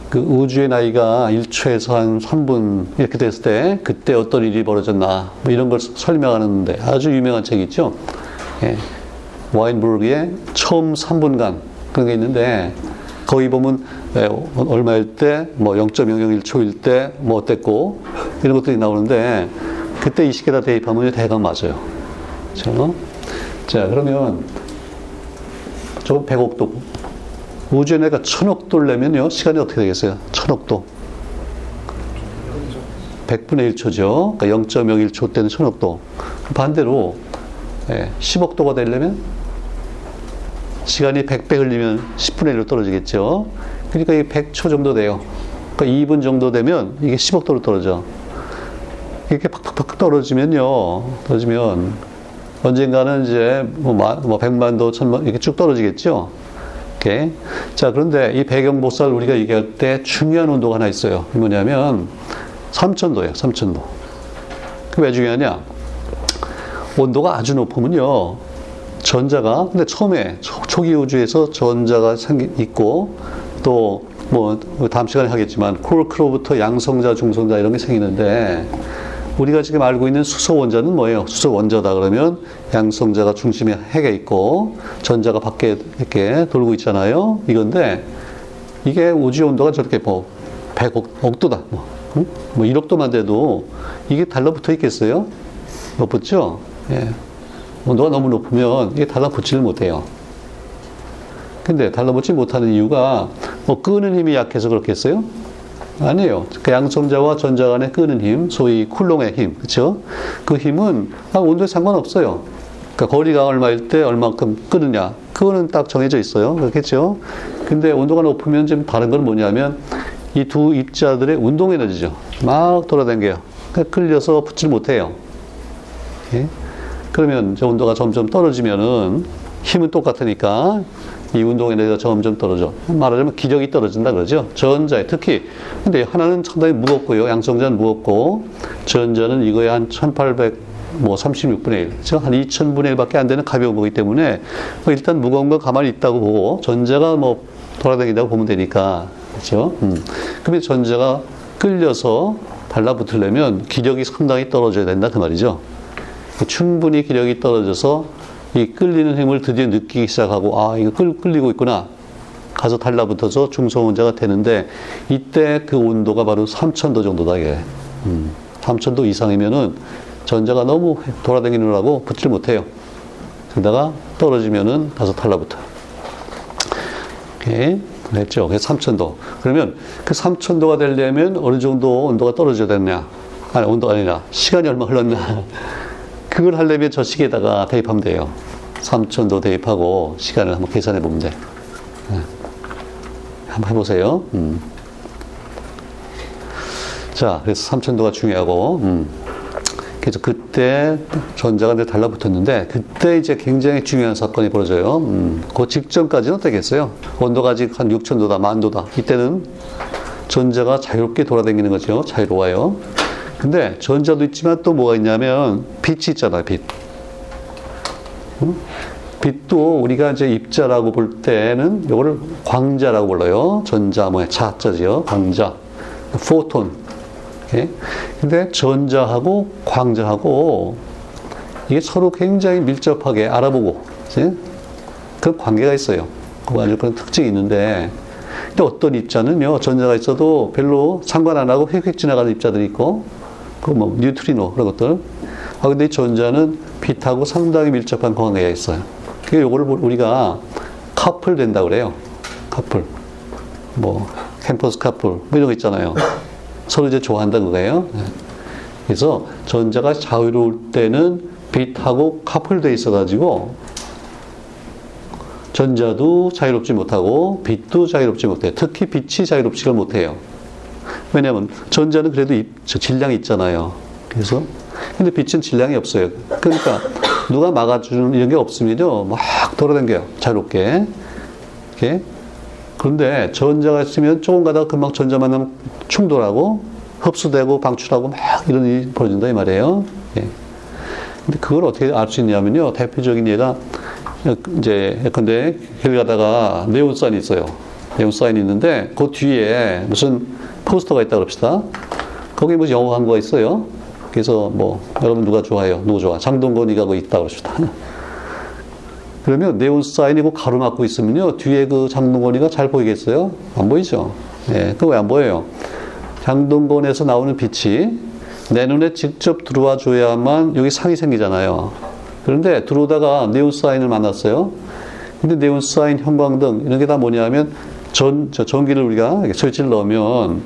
그 우주의 나이가 일 초에서 한 삼 분 이렇게 됐을 때 그때 어떤 일이 벌어졌나 뭐 이런 걸 설명하는데 아주 유명한 책이 있죠. 예. 와인부르크의 처음 삼 분간 그런 게 있는데 거기 보면 예, 얼마일 때 뭐 영 점 영영일 초일 때 뭐 어땠고 이런 것들이 나오는데 그때 이십 개 다 대입하면 대강 맞아요. 그렇죠? 자, 그러면 저 백억도 우주의 나이가 천억도를 내면요, 시간이 어떻게 되겠어요? 천억도. 백분의 일 초죠. 그러니까 영 점 영일 초 때는 천억도. 반대로, 예, 십억도가 되려면, 시간이 백 배 흘리면 십분의 일로 떨어지겠죠. 그러니까 이게 백 초 정도 돼요. 그러니까 이 분 정도 되면 이게 십억도로 떨어져. 이렇게 팍팍팍 떨어지면요, 떨어지면 언젠가는 이제 뭐, 마, 뭐 백만도, 천만도 이렇게 쭉 떨어지겠죠. Okay. 자, 그런데 이 배경복사를 우리가 얘기할 때 중요한 온도가 하나 있어요. 뭐냐면 삼천도예요. 삼천도. 그 왜 중요하냐? 온도가 아주 높으면요, 전자가, 근데 처음에 초, 초기 우주에서 전자가 생기 있고 또 뭐 다음 시간에 하겠지만 콜크로부터 양성자, 중성자 이런 게 생기는데 우리가 지금 알고 있는 수소 원자는 뭐예요? 수소 원자다 그러면 양성자가 중심에 핵에 있고 전자가 밖에 이렇게 돌고 있잖아요. 이건데 이게 우주 온도가 저렇게 뭐 백억, 억도다. 뭐, 응? 뭐 일억도만 돼도 이게 달라붙어 있겠어요? 높았죠? 예. 온도가 너무 높으면 이게 달라붙지를 못해요. 근데 달라붙지 못하는 이유가 뭐 끄는 힘이 약해서 그렇겠어요? 아니에요. 그 양성자와 전자 간의 끄는 힘, 소위 쿨롱의 힘, 그렇죠? 그 힘은 아, 온도에 상관없어요. 그러니까 거리가 얼마일 때 얼만큼 끄느냐, 그거는 딱 정해져 있어요, 그렇겠죠? 근데 온도가 높으면 좀 다른 건 뭐냐면 이 두 입자들의 운동 에너지죠. 막 돌아다녀요. 그러니까 끌려서 붙질 못해요. 예? 그러면 저 온도가 점점 떨어지면은 힘은 똑같으니까. 이 운동에 대해서 점점 떨어져. 말하자면 기력이 떨어진다 그러죠. 전자에 특히. 근데 하나는 상당히 무겁고요. 양성자는 무겁고, 전자는 이거에 한 천팔백, 뭐 삼십육분의 일. 그렇죠? 한 이천분의 일 밖에 안 되는 가벼운 거기 때문에 일단 무거운 거 가만히 있다고 보고, 전자가 뭐 돌아다닌다고 보면 되니까. 그렇죠? 음. 그러면 전자가 끌려서 달라붙으려면 기력이 상당히 떨어져야 된다. 그 말이죠. 충분히 기력이 떨어져서 이 끌리는 힘을 드디어 느끼기 시작하고, 아, 이거 끌, 끌리고 있구나. 가서 달라붙어서 중성원자가 되는데, 이때 그 온도가 바로 삼천도 정도다, 이게. 음, 삼천도 이상이면은 전자가 너무 돌아다니느라고 붙질 못해요. 그러다가 떨어지면은 가서 달라붙어. 오케이. 그랬죠. 그래서 삼천도. 그러면 그 삼천도가 되려면 어느 정도 온도가 떨어져야 되느냐. 아니, 온도가 아니라 시간이 얼마 흘렀나. 그걸 하려면 저 시계에다가 대입하면 돼요. 삼천도 대입하고 시간을 한번 계산해 보면 돼. 네. 한번 해보세요. 음. 자, 그래서 삼천도가 중요하고, 음. 그래서 그때 전자가 이제 달라붙었는데, 그때 이제 굉장히 중요한 사건이 벌어져요. 음. 그 직전까지는 어떻겠어요? 온도가 아직 한 육천도다, 만도다. 이때는 전자가 자유롭게 돌아다니는 거죠. 자유로워요. 근데 전자도 있지만 또 뭐가 있냐면 빛이 있잖아요. 빛. 응? 빛도 우리가 이제 입자라고 볼 때는 이거를 광자라고 불러요. 전자, 뭐 자자지요. 광자. 포톤. 오케이? 근데 전자하고 광자하고 이게 서로 굉장히 밀접하게 알아보고, 그치? 그 관계가 있어요. 아주 그런 특징이 있는데, 근데 어떤 입자는요, 전자가 있어도 별로 상관 안 하고 휙휙 지나가는 입자들이 있고, 그 뭐 뉴트리노 그런 것들. 아 근데 이 전자는 빛하고 상당히 밀접한 관계가 있어요. 그 요거를 우리가 카풀 된다 그래요. 카풀. 뭐 캠퍼스 카풀 뭐 이런 거 있잖아요. 서로 이제 좋아한다는 거예요. 그래서 전자가 자유로울 때는 빛하고 카풀돼 있어가지고 전자도 자유롭지 못하고 빛도 자유롭지 못해요. 특히 빛이 자유롭지가 못해요. 왜냐하면 전자는 그래도 입, 질량이 있잖아요. 그래서 근데 빛은 질량이 없어요. 그러니까 누가 막아주는 이런 게 없으면요 막 돌아다녀요 자유롭게. 이렇게. 그런데 전자가 있으면 조금 가다가 금방 전자 만나면 충돌하고 흡수되고 방출하고 막 이런 일이 벌어진다 이 말이에요. 예. 근데 그걸 어떻게 알 수 있냐면요, 대표적인 예가 이제 예컨대 길 가다가 네온 사인이 있어요. 네온 사인이 있는데 그 뒤에 무슨 포스터가 있다 그럽시다. 거기 무슨 영어 광고가 있어요. 그래서 뭐 여러분 누가 좋아해요? 누구 좋아? 장동건이가 그 있다 그럽시다. 그러면 네온 사인이고 가로막고 있으면요 뒤에 그 장동건이가 잘 보이겠어요? 안 보이죠. 예, 그 왜 안 보여요? 장동건에서 나오는 빛이 내 눈에 직접 들어와 줘야만 여기 상이 생기잖아요. 그런데 들어오다가 네온 사인을 만났어요. 근데 네온 사인, 형광등 이런 게 다 뭐냐면 전 저 전기를 우리가 스위치를 넣으면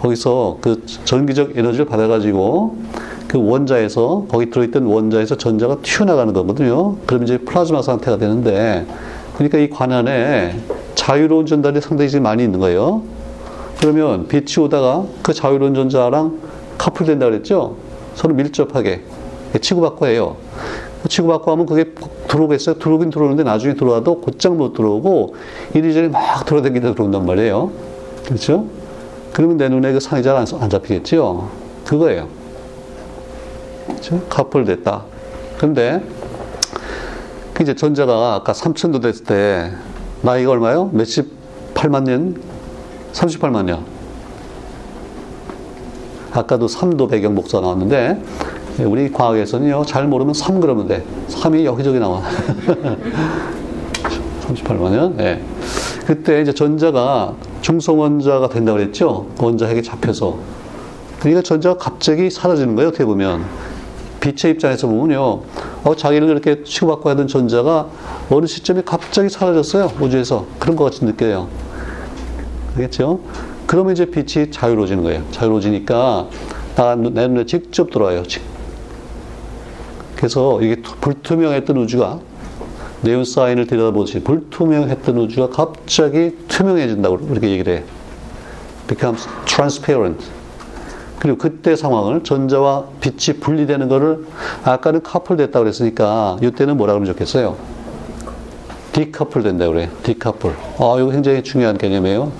거기서 그 전기적 에너지를 받아가지고 그 원자에서 거기 들어있던 원자에서 전자가 튀어나가는 거거든요. 그럼 이제 플라즈마 상태가 되는데, 그러니까 이 관 안에 자유로운 전자들이 상당히 지금 많이 있는 거예요. 그러면 빛이 오다가 그 자유로운 전자랑 카풀된다 그랬죠? 서로 밀접하게 치고받고 해요. 치고받고 하면 그게 들어오겠어요? 들어오긴 들어오는데 나중에 들어와도 곧장 못 들어오고 이리저리 막 돌아다니다 들어온단 말이에요. 그렇죠? 그러면 내 눈에 그 상이 잘 안 잡히겠죠? 그거예요. 그렇죠? 카풀됐다. 근데 이제 전자가 아까 삼천도 됐을 때 나이가 얼마요? 몇십, 팔만 년? 삼십팔만 년. 아까도 삼도 배경 목사 나왔는데 우리 과학에서는요 잘 모르면 삼 그러면 돼. 삼이 여기저기 나와. 삼십팔만 년. 예. 그때 이제 전자가 중성원자가 된다고 그랬죠. 원자핵에 잡혀서. 그러니까 전자가 갑자기 사라지는 거예요. 어떻게 보면 빛의 입장에서 보면요, 어, 자기를 이렇게 치고받고 하던 전자가 어느 시점에 갑자기 사라졌어요. 우주에서. 그런 것 같이 느껴요. 알겠죠? 그러면 이제 빛이 자유로워지는 거예요. 자유로워지니까 나, 내 눈에 직접 들어와요. 그래서 이게 불투명했던 우주가, 네온 사인을 들여다보듯이 불투명했던 우주가 갑자기 투명해진다고 그렇게 얘기를 해. becomes transparent. 그리고 그때 상황을, 전자와 빛이 분리되는 거를, 아까는 카풀 됐다고 그랬으니까 이때는 뭐라 그러면 좋겠어요? 디카풀 된다고 그래. 디카풀. 아, 이거 굉장히 중요한 개념이에요.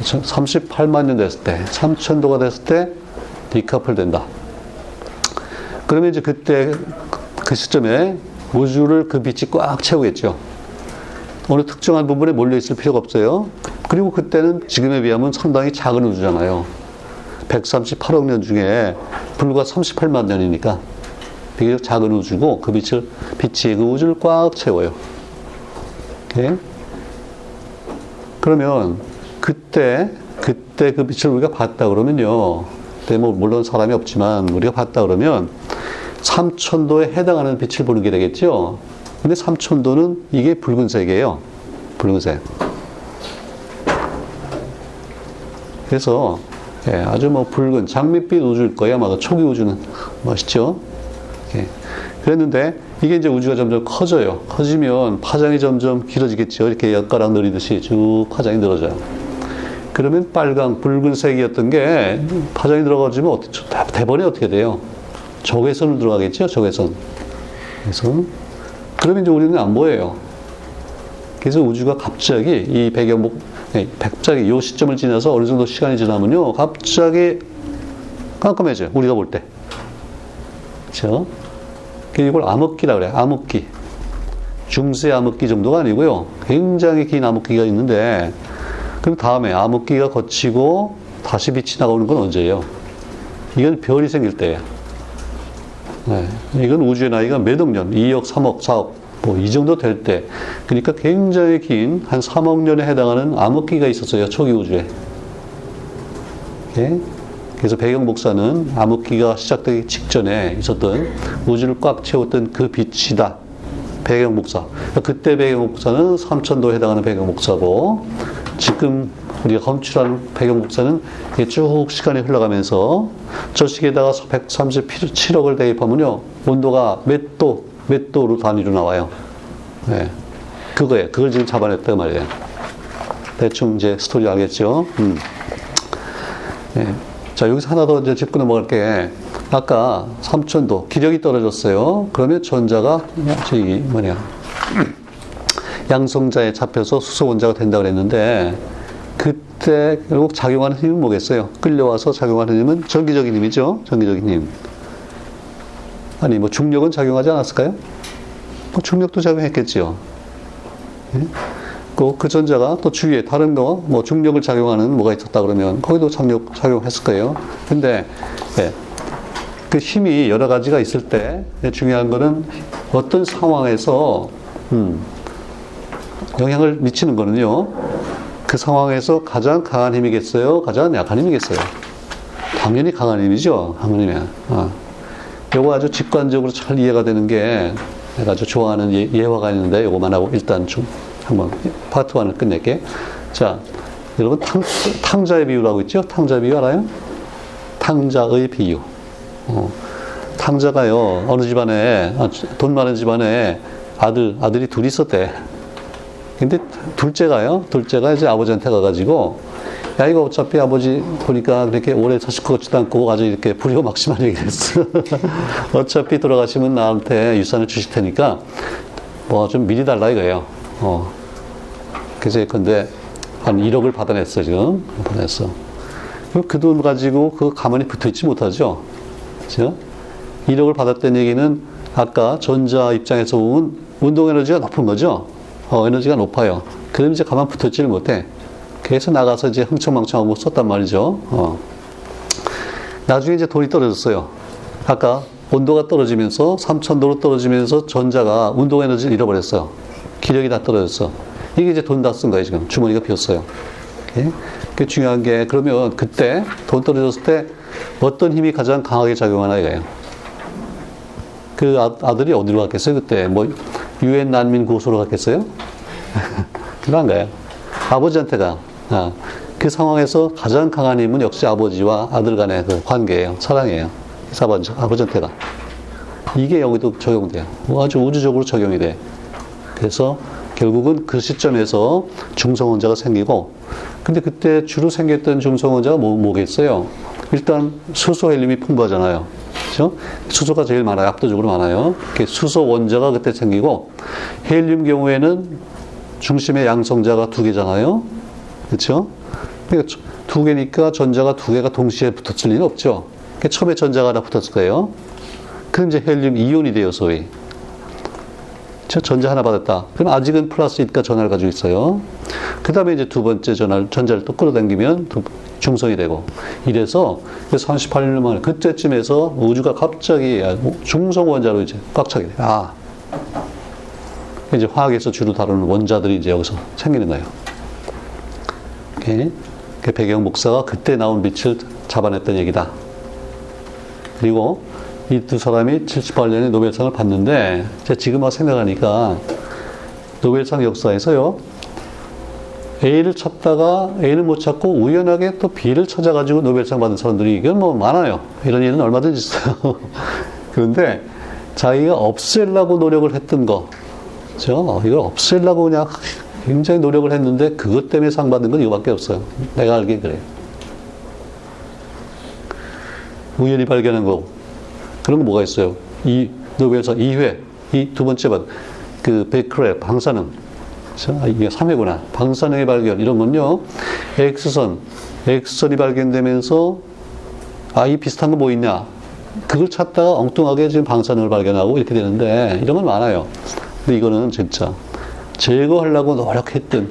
삼십팔만 년 됐을 때, 삼천도가 됐을 때 디카플 된다. 그러면 이제 그때 그 시점에 우주를 그 빛이 꽉 채우겠죠. 어느 특정한 부분에 몰려 있을 필요가 없어요. 그리고 그때는 지금에 비하면 상당히 작은 우주잖아요. 백삼십팔억 년 중에 불과 삼십팔만 년이니까 비교적 작은 우주고 그 빛을 빛이 그 우주를 꽉 채워요. 오케이? 그러면 그때 그때 그 빛을 우리가 봤다 그러면요, 그때 뭐 물론 사람이 없지만 우리가 봤다 그러면 삼천도에 해당하는 빛을 보는 게 되겠죠. 근데 삼천도는 이게 붉은색이에요. 붉은색. 그래서 예, 아주 뭐 붉은 장밋빛 우주일 거예요. 아마 초기 우주는 멋있죠. 예. 그랬는데 이게 이제 우주가 점점 커져요. 커지면 파장이 점점 길어지겠죠. 이렇게 엿가락 늘리듯이 쭉 파장이 늘어져요. 그러면 빨강, 붉은색이었던 게 파장이 들어가지면 어떻게, 대번에 어떻게 돼요? 적외선으로 들어가겠죠? 적외선. 그래서 그러면 이제 우리는 안 보여요. 그래서 우주가 갑자기 이 배경목, 갑자기 이 시점을 지나서 어느 정도 시간이 지나면요, 갑자기 깜깜해져요. 우리가 볼 때. 그렇죠? 이걸 암흑기라 그래요. 암흑기. 중세 암흑기 정도가 아니고요. 굉장히 긴 암흑기가 있는데, 그럼 다음에 암흑기가 거치고 다시 빛이 나가오는 건 언제예요? 이건 별이 생길 때예요. 네. 이건 우주의 나이가 몇 억 년, 이억, 삼억, 사억, 뭐 이 정도 될 때. 그러니까 굉장히 긴 한 삼억 년에 해당하는 암흑기가 있었어요. 초기 우주에. 네. 그래서 배경 복사는 암흑기가 시작되기 직전에 있었던 우주를 꽉 채웠던 그 빛이다. 배경 복사. 그러니까 그때 배경 복사는 삼천도에 해당하는 배경 복사고, 지금 우리가 검출하는 배경 복사는 쭉 시간이 흘러가면서 저식에다가 백삼십칠억을 대입하면요, 온도가 몇 도, 몇 도로 단위로 나와요. 네. 그거예요. 그걸 지금 잡아냈단 말이에요. 대충 이제 스토리 알겠죠? 음. 네. 자, 여기서 하나 더 이제 짚고 넘어갈 게, 아까 삼천도, 기력이 떨어졌어요. 그러면 전자가, 저기, 뭐냐, 양성자에 잡혀서 수소원자가 된다고 그랬는데, 그때 결국 작용하는 힘은 뭐겠어요? 끌려와서 작용하는 힘은 전기적인 힘이죠. 전기적인 힘. 아니, 뭐 중력은 작용하지 않았을까요? 뭐 중력도 작용했겠지요. 네? 그 전자가 또 주위에 다른 거, 뭐 중력을 작용하는 뭐가 있었다 그러면 거기도 작용, 작용했을 거예요. 근데, 예, 그 힘이 여러 가지가 있을 때 중요한 거는 어떤 상황에서, 음, 영향을 미치는 거는요, 그 상황에서 가장 강한 힘이겠어요? 가장 약한 힘이겠어요? 당연히 강한 힘이죠. 당연히. 아. 요거 아주 직관적으로 잘 이해가 되는 게, 내가 아주 좋아하는 예, 예화가 있는데 요거만 하고 일단 좀 한번 파트 일을 끝낼게. 자, 여러분 탕, 탕자의 비유라고 있죠? 탕자의 비유 알아요? 탕자의 비유. 어, 탕자가요, 어느 집안에, 돈 많은 집안에 아들, 아들이 둘이 있었대. 근데 둘째가요, 둘째가 이제 아버지한테 가가지고, 야, 이거 어차피 아버지 보니까 그렇게 오래 자식 거치도 않고 아주 이렇게 불효 막심한 얘기를 했어. 어차피 돌아가시면 나한테 유산을 주실 테니까 뭐 좀 미리 달라 이거예요. 어. 그래서 예컨대 한 일억을 받아냈어, 지금. 받아냈어. 그럼 그 돈 가지고 그 가만히 붙어있지 못하죠. 그죠? 일억을 받았다는 얘기는 아까 전자 입장에서 온 운동 에너지가 높은 거죠. 어, 에너지가 높아요. 그럼 이제 가만 붙어있지를 못해. 계속 나가서 이제 흥청망청하고 썼단 말이죠. 어. 나중에 이제 돈이 떨어졌어요. 아까 온도가 떨어지면서, 삼천도로 떨어지면서 전자가 운동 에너지를 잃어버렸어요. 기력이 다 떨어졌어. 이게 이제 돈 다 쓴 거예요, 지금. 주머니가 비었어요. 예? 그 중요한 게, 그러면 그때, 돈 떨어졌을 때, 어떤 힘이 가장 강하게 작용하나 이거예요. 그 아, 아들이 어디로 갔겠어요, 그때? 뭐, 유엔 난민 고소로 갔겠어요? 그건 안 가요. 아버지한테 가. 아, 그 상황에서 가장 강한 힘은 역시 아버지와 아들 간의 그 관계예요. 사랑이에요. 그래서 아버지, 아버지한테 가. 이게 여기도 적용돼요. 아주 우주적으로 적용이 돼. 그래서 결국은 그 시점에서 중성원자가 생기고, 근데 그때 주로 생겼던 중성원자가 뭐, 뭐겠어요? 일단 수소 헬륨이 풍부하잖아요. 그렇죠? 수소가 제일 많아요. 압도적으로 많아요. 수소 원자가 그때 생기고, 헬륨 경우에는 중심에 양성자가 두 개잖아요. 그렇죠? 그러니까 두 개니까 전자가 두 개가 동시에 붙었을 리는 없죠. 그러니까 처음에 전자가 하나 붙었을 거예요. 그럼 이제 헬륨 이온이 돼요, 소위. 전자 하나 받았다. 그럼 아직은 플러스 일까 전화를 가지고 있어요. 그 다음에 이제 두 번째 전화를, 전자를 또 끌어당기면 중성이 되고. 이래서 삼십팔 년 만에 그때쯤에서 우주가 갑자기 중성 원자로 이제 꽉 차게 돼요. 아. 이제 화학에서 주로 다루는 원자들이 이제 여기서 생기는 거예요. 오케이. 그 배경 복사가 그때 나온 빛을 잡아냈던 얘기다. 그리고 이 두 사람이 칠십팔 년에 노벨상을 받는데, 제가 지금 와 생각하니까, 노벨상 역사에서요, A를 찾다가 A는 못 찾고 우연하게 또 B를 찾아가지고 노벨상 받은 사람들이 이건 뭐 많아요. 이런 일은 얼마든지 있어요. 그런데 자기가 없애려고 노력을 했던 거, 그렇죠? 이걸 없애려고 그냥 굉장히 노력을 했는데, 그것 때문에 상 받은 건 이거밖에 없어요. 내가 알기엔 그래요. 우연히 발견한 거고. 그런 거 뭐가 있어요? 이, 노벨상 이 회, 이 두 번째 반, 그, 베크렐, 방사능. 아, 이게 삼 회구나. 방사능의 발견, 이런 건요, X선, X선이 발견되면서 아, 이 비슷한 거 뭐 있냐? 그걸 찾다가 엉뚱하게 지금 방사능을 발견하고 이렇게 되는데, 이런 건 많아요. 근데 이거는 진짜 제거하려고 노력했던,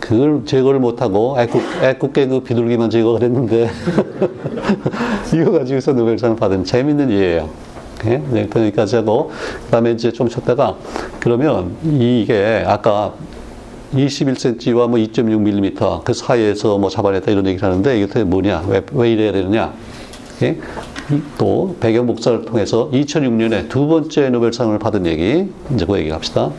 그걸 제거를 못하고 애국, 애국계 그 비둘기만 제거를 했는데, 이거 가지고서 노벨상을 받은 재밌는 예예요. 예? 네, 여기까지 하고, 그 다음에 이제 좀 쉬었다가, 그러면 이게 아까 이십일 센티미터와 뭐 이 점 육 밀리미터 그 사이에서 뭐 잡아냈다 이런 얘기를 하는데, 이게 도대체 뭐냐? 왜, 왜 이래야 되느냐? 예? 또, 배경 복사를 통해서 이천육 년에 두 번째 노벨상을 받은 얘기, 이제 그 얘기 합시다.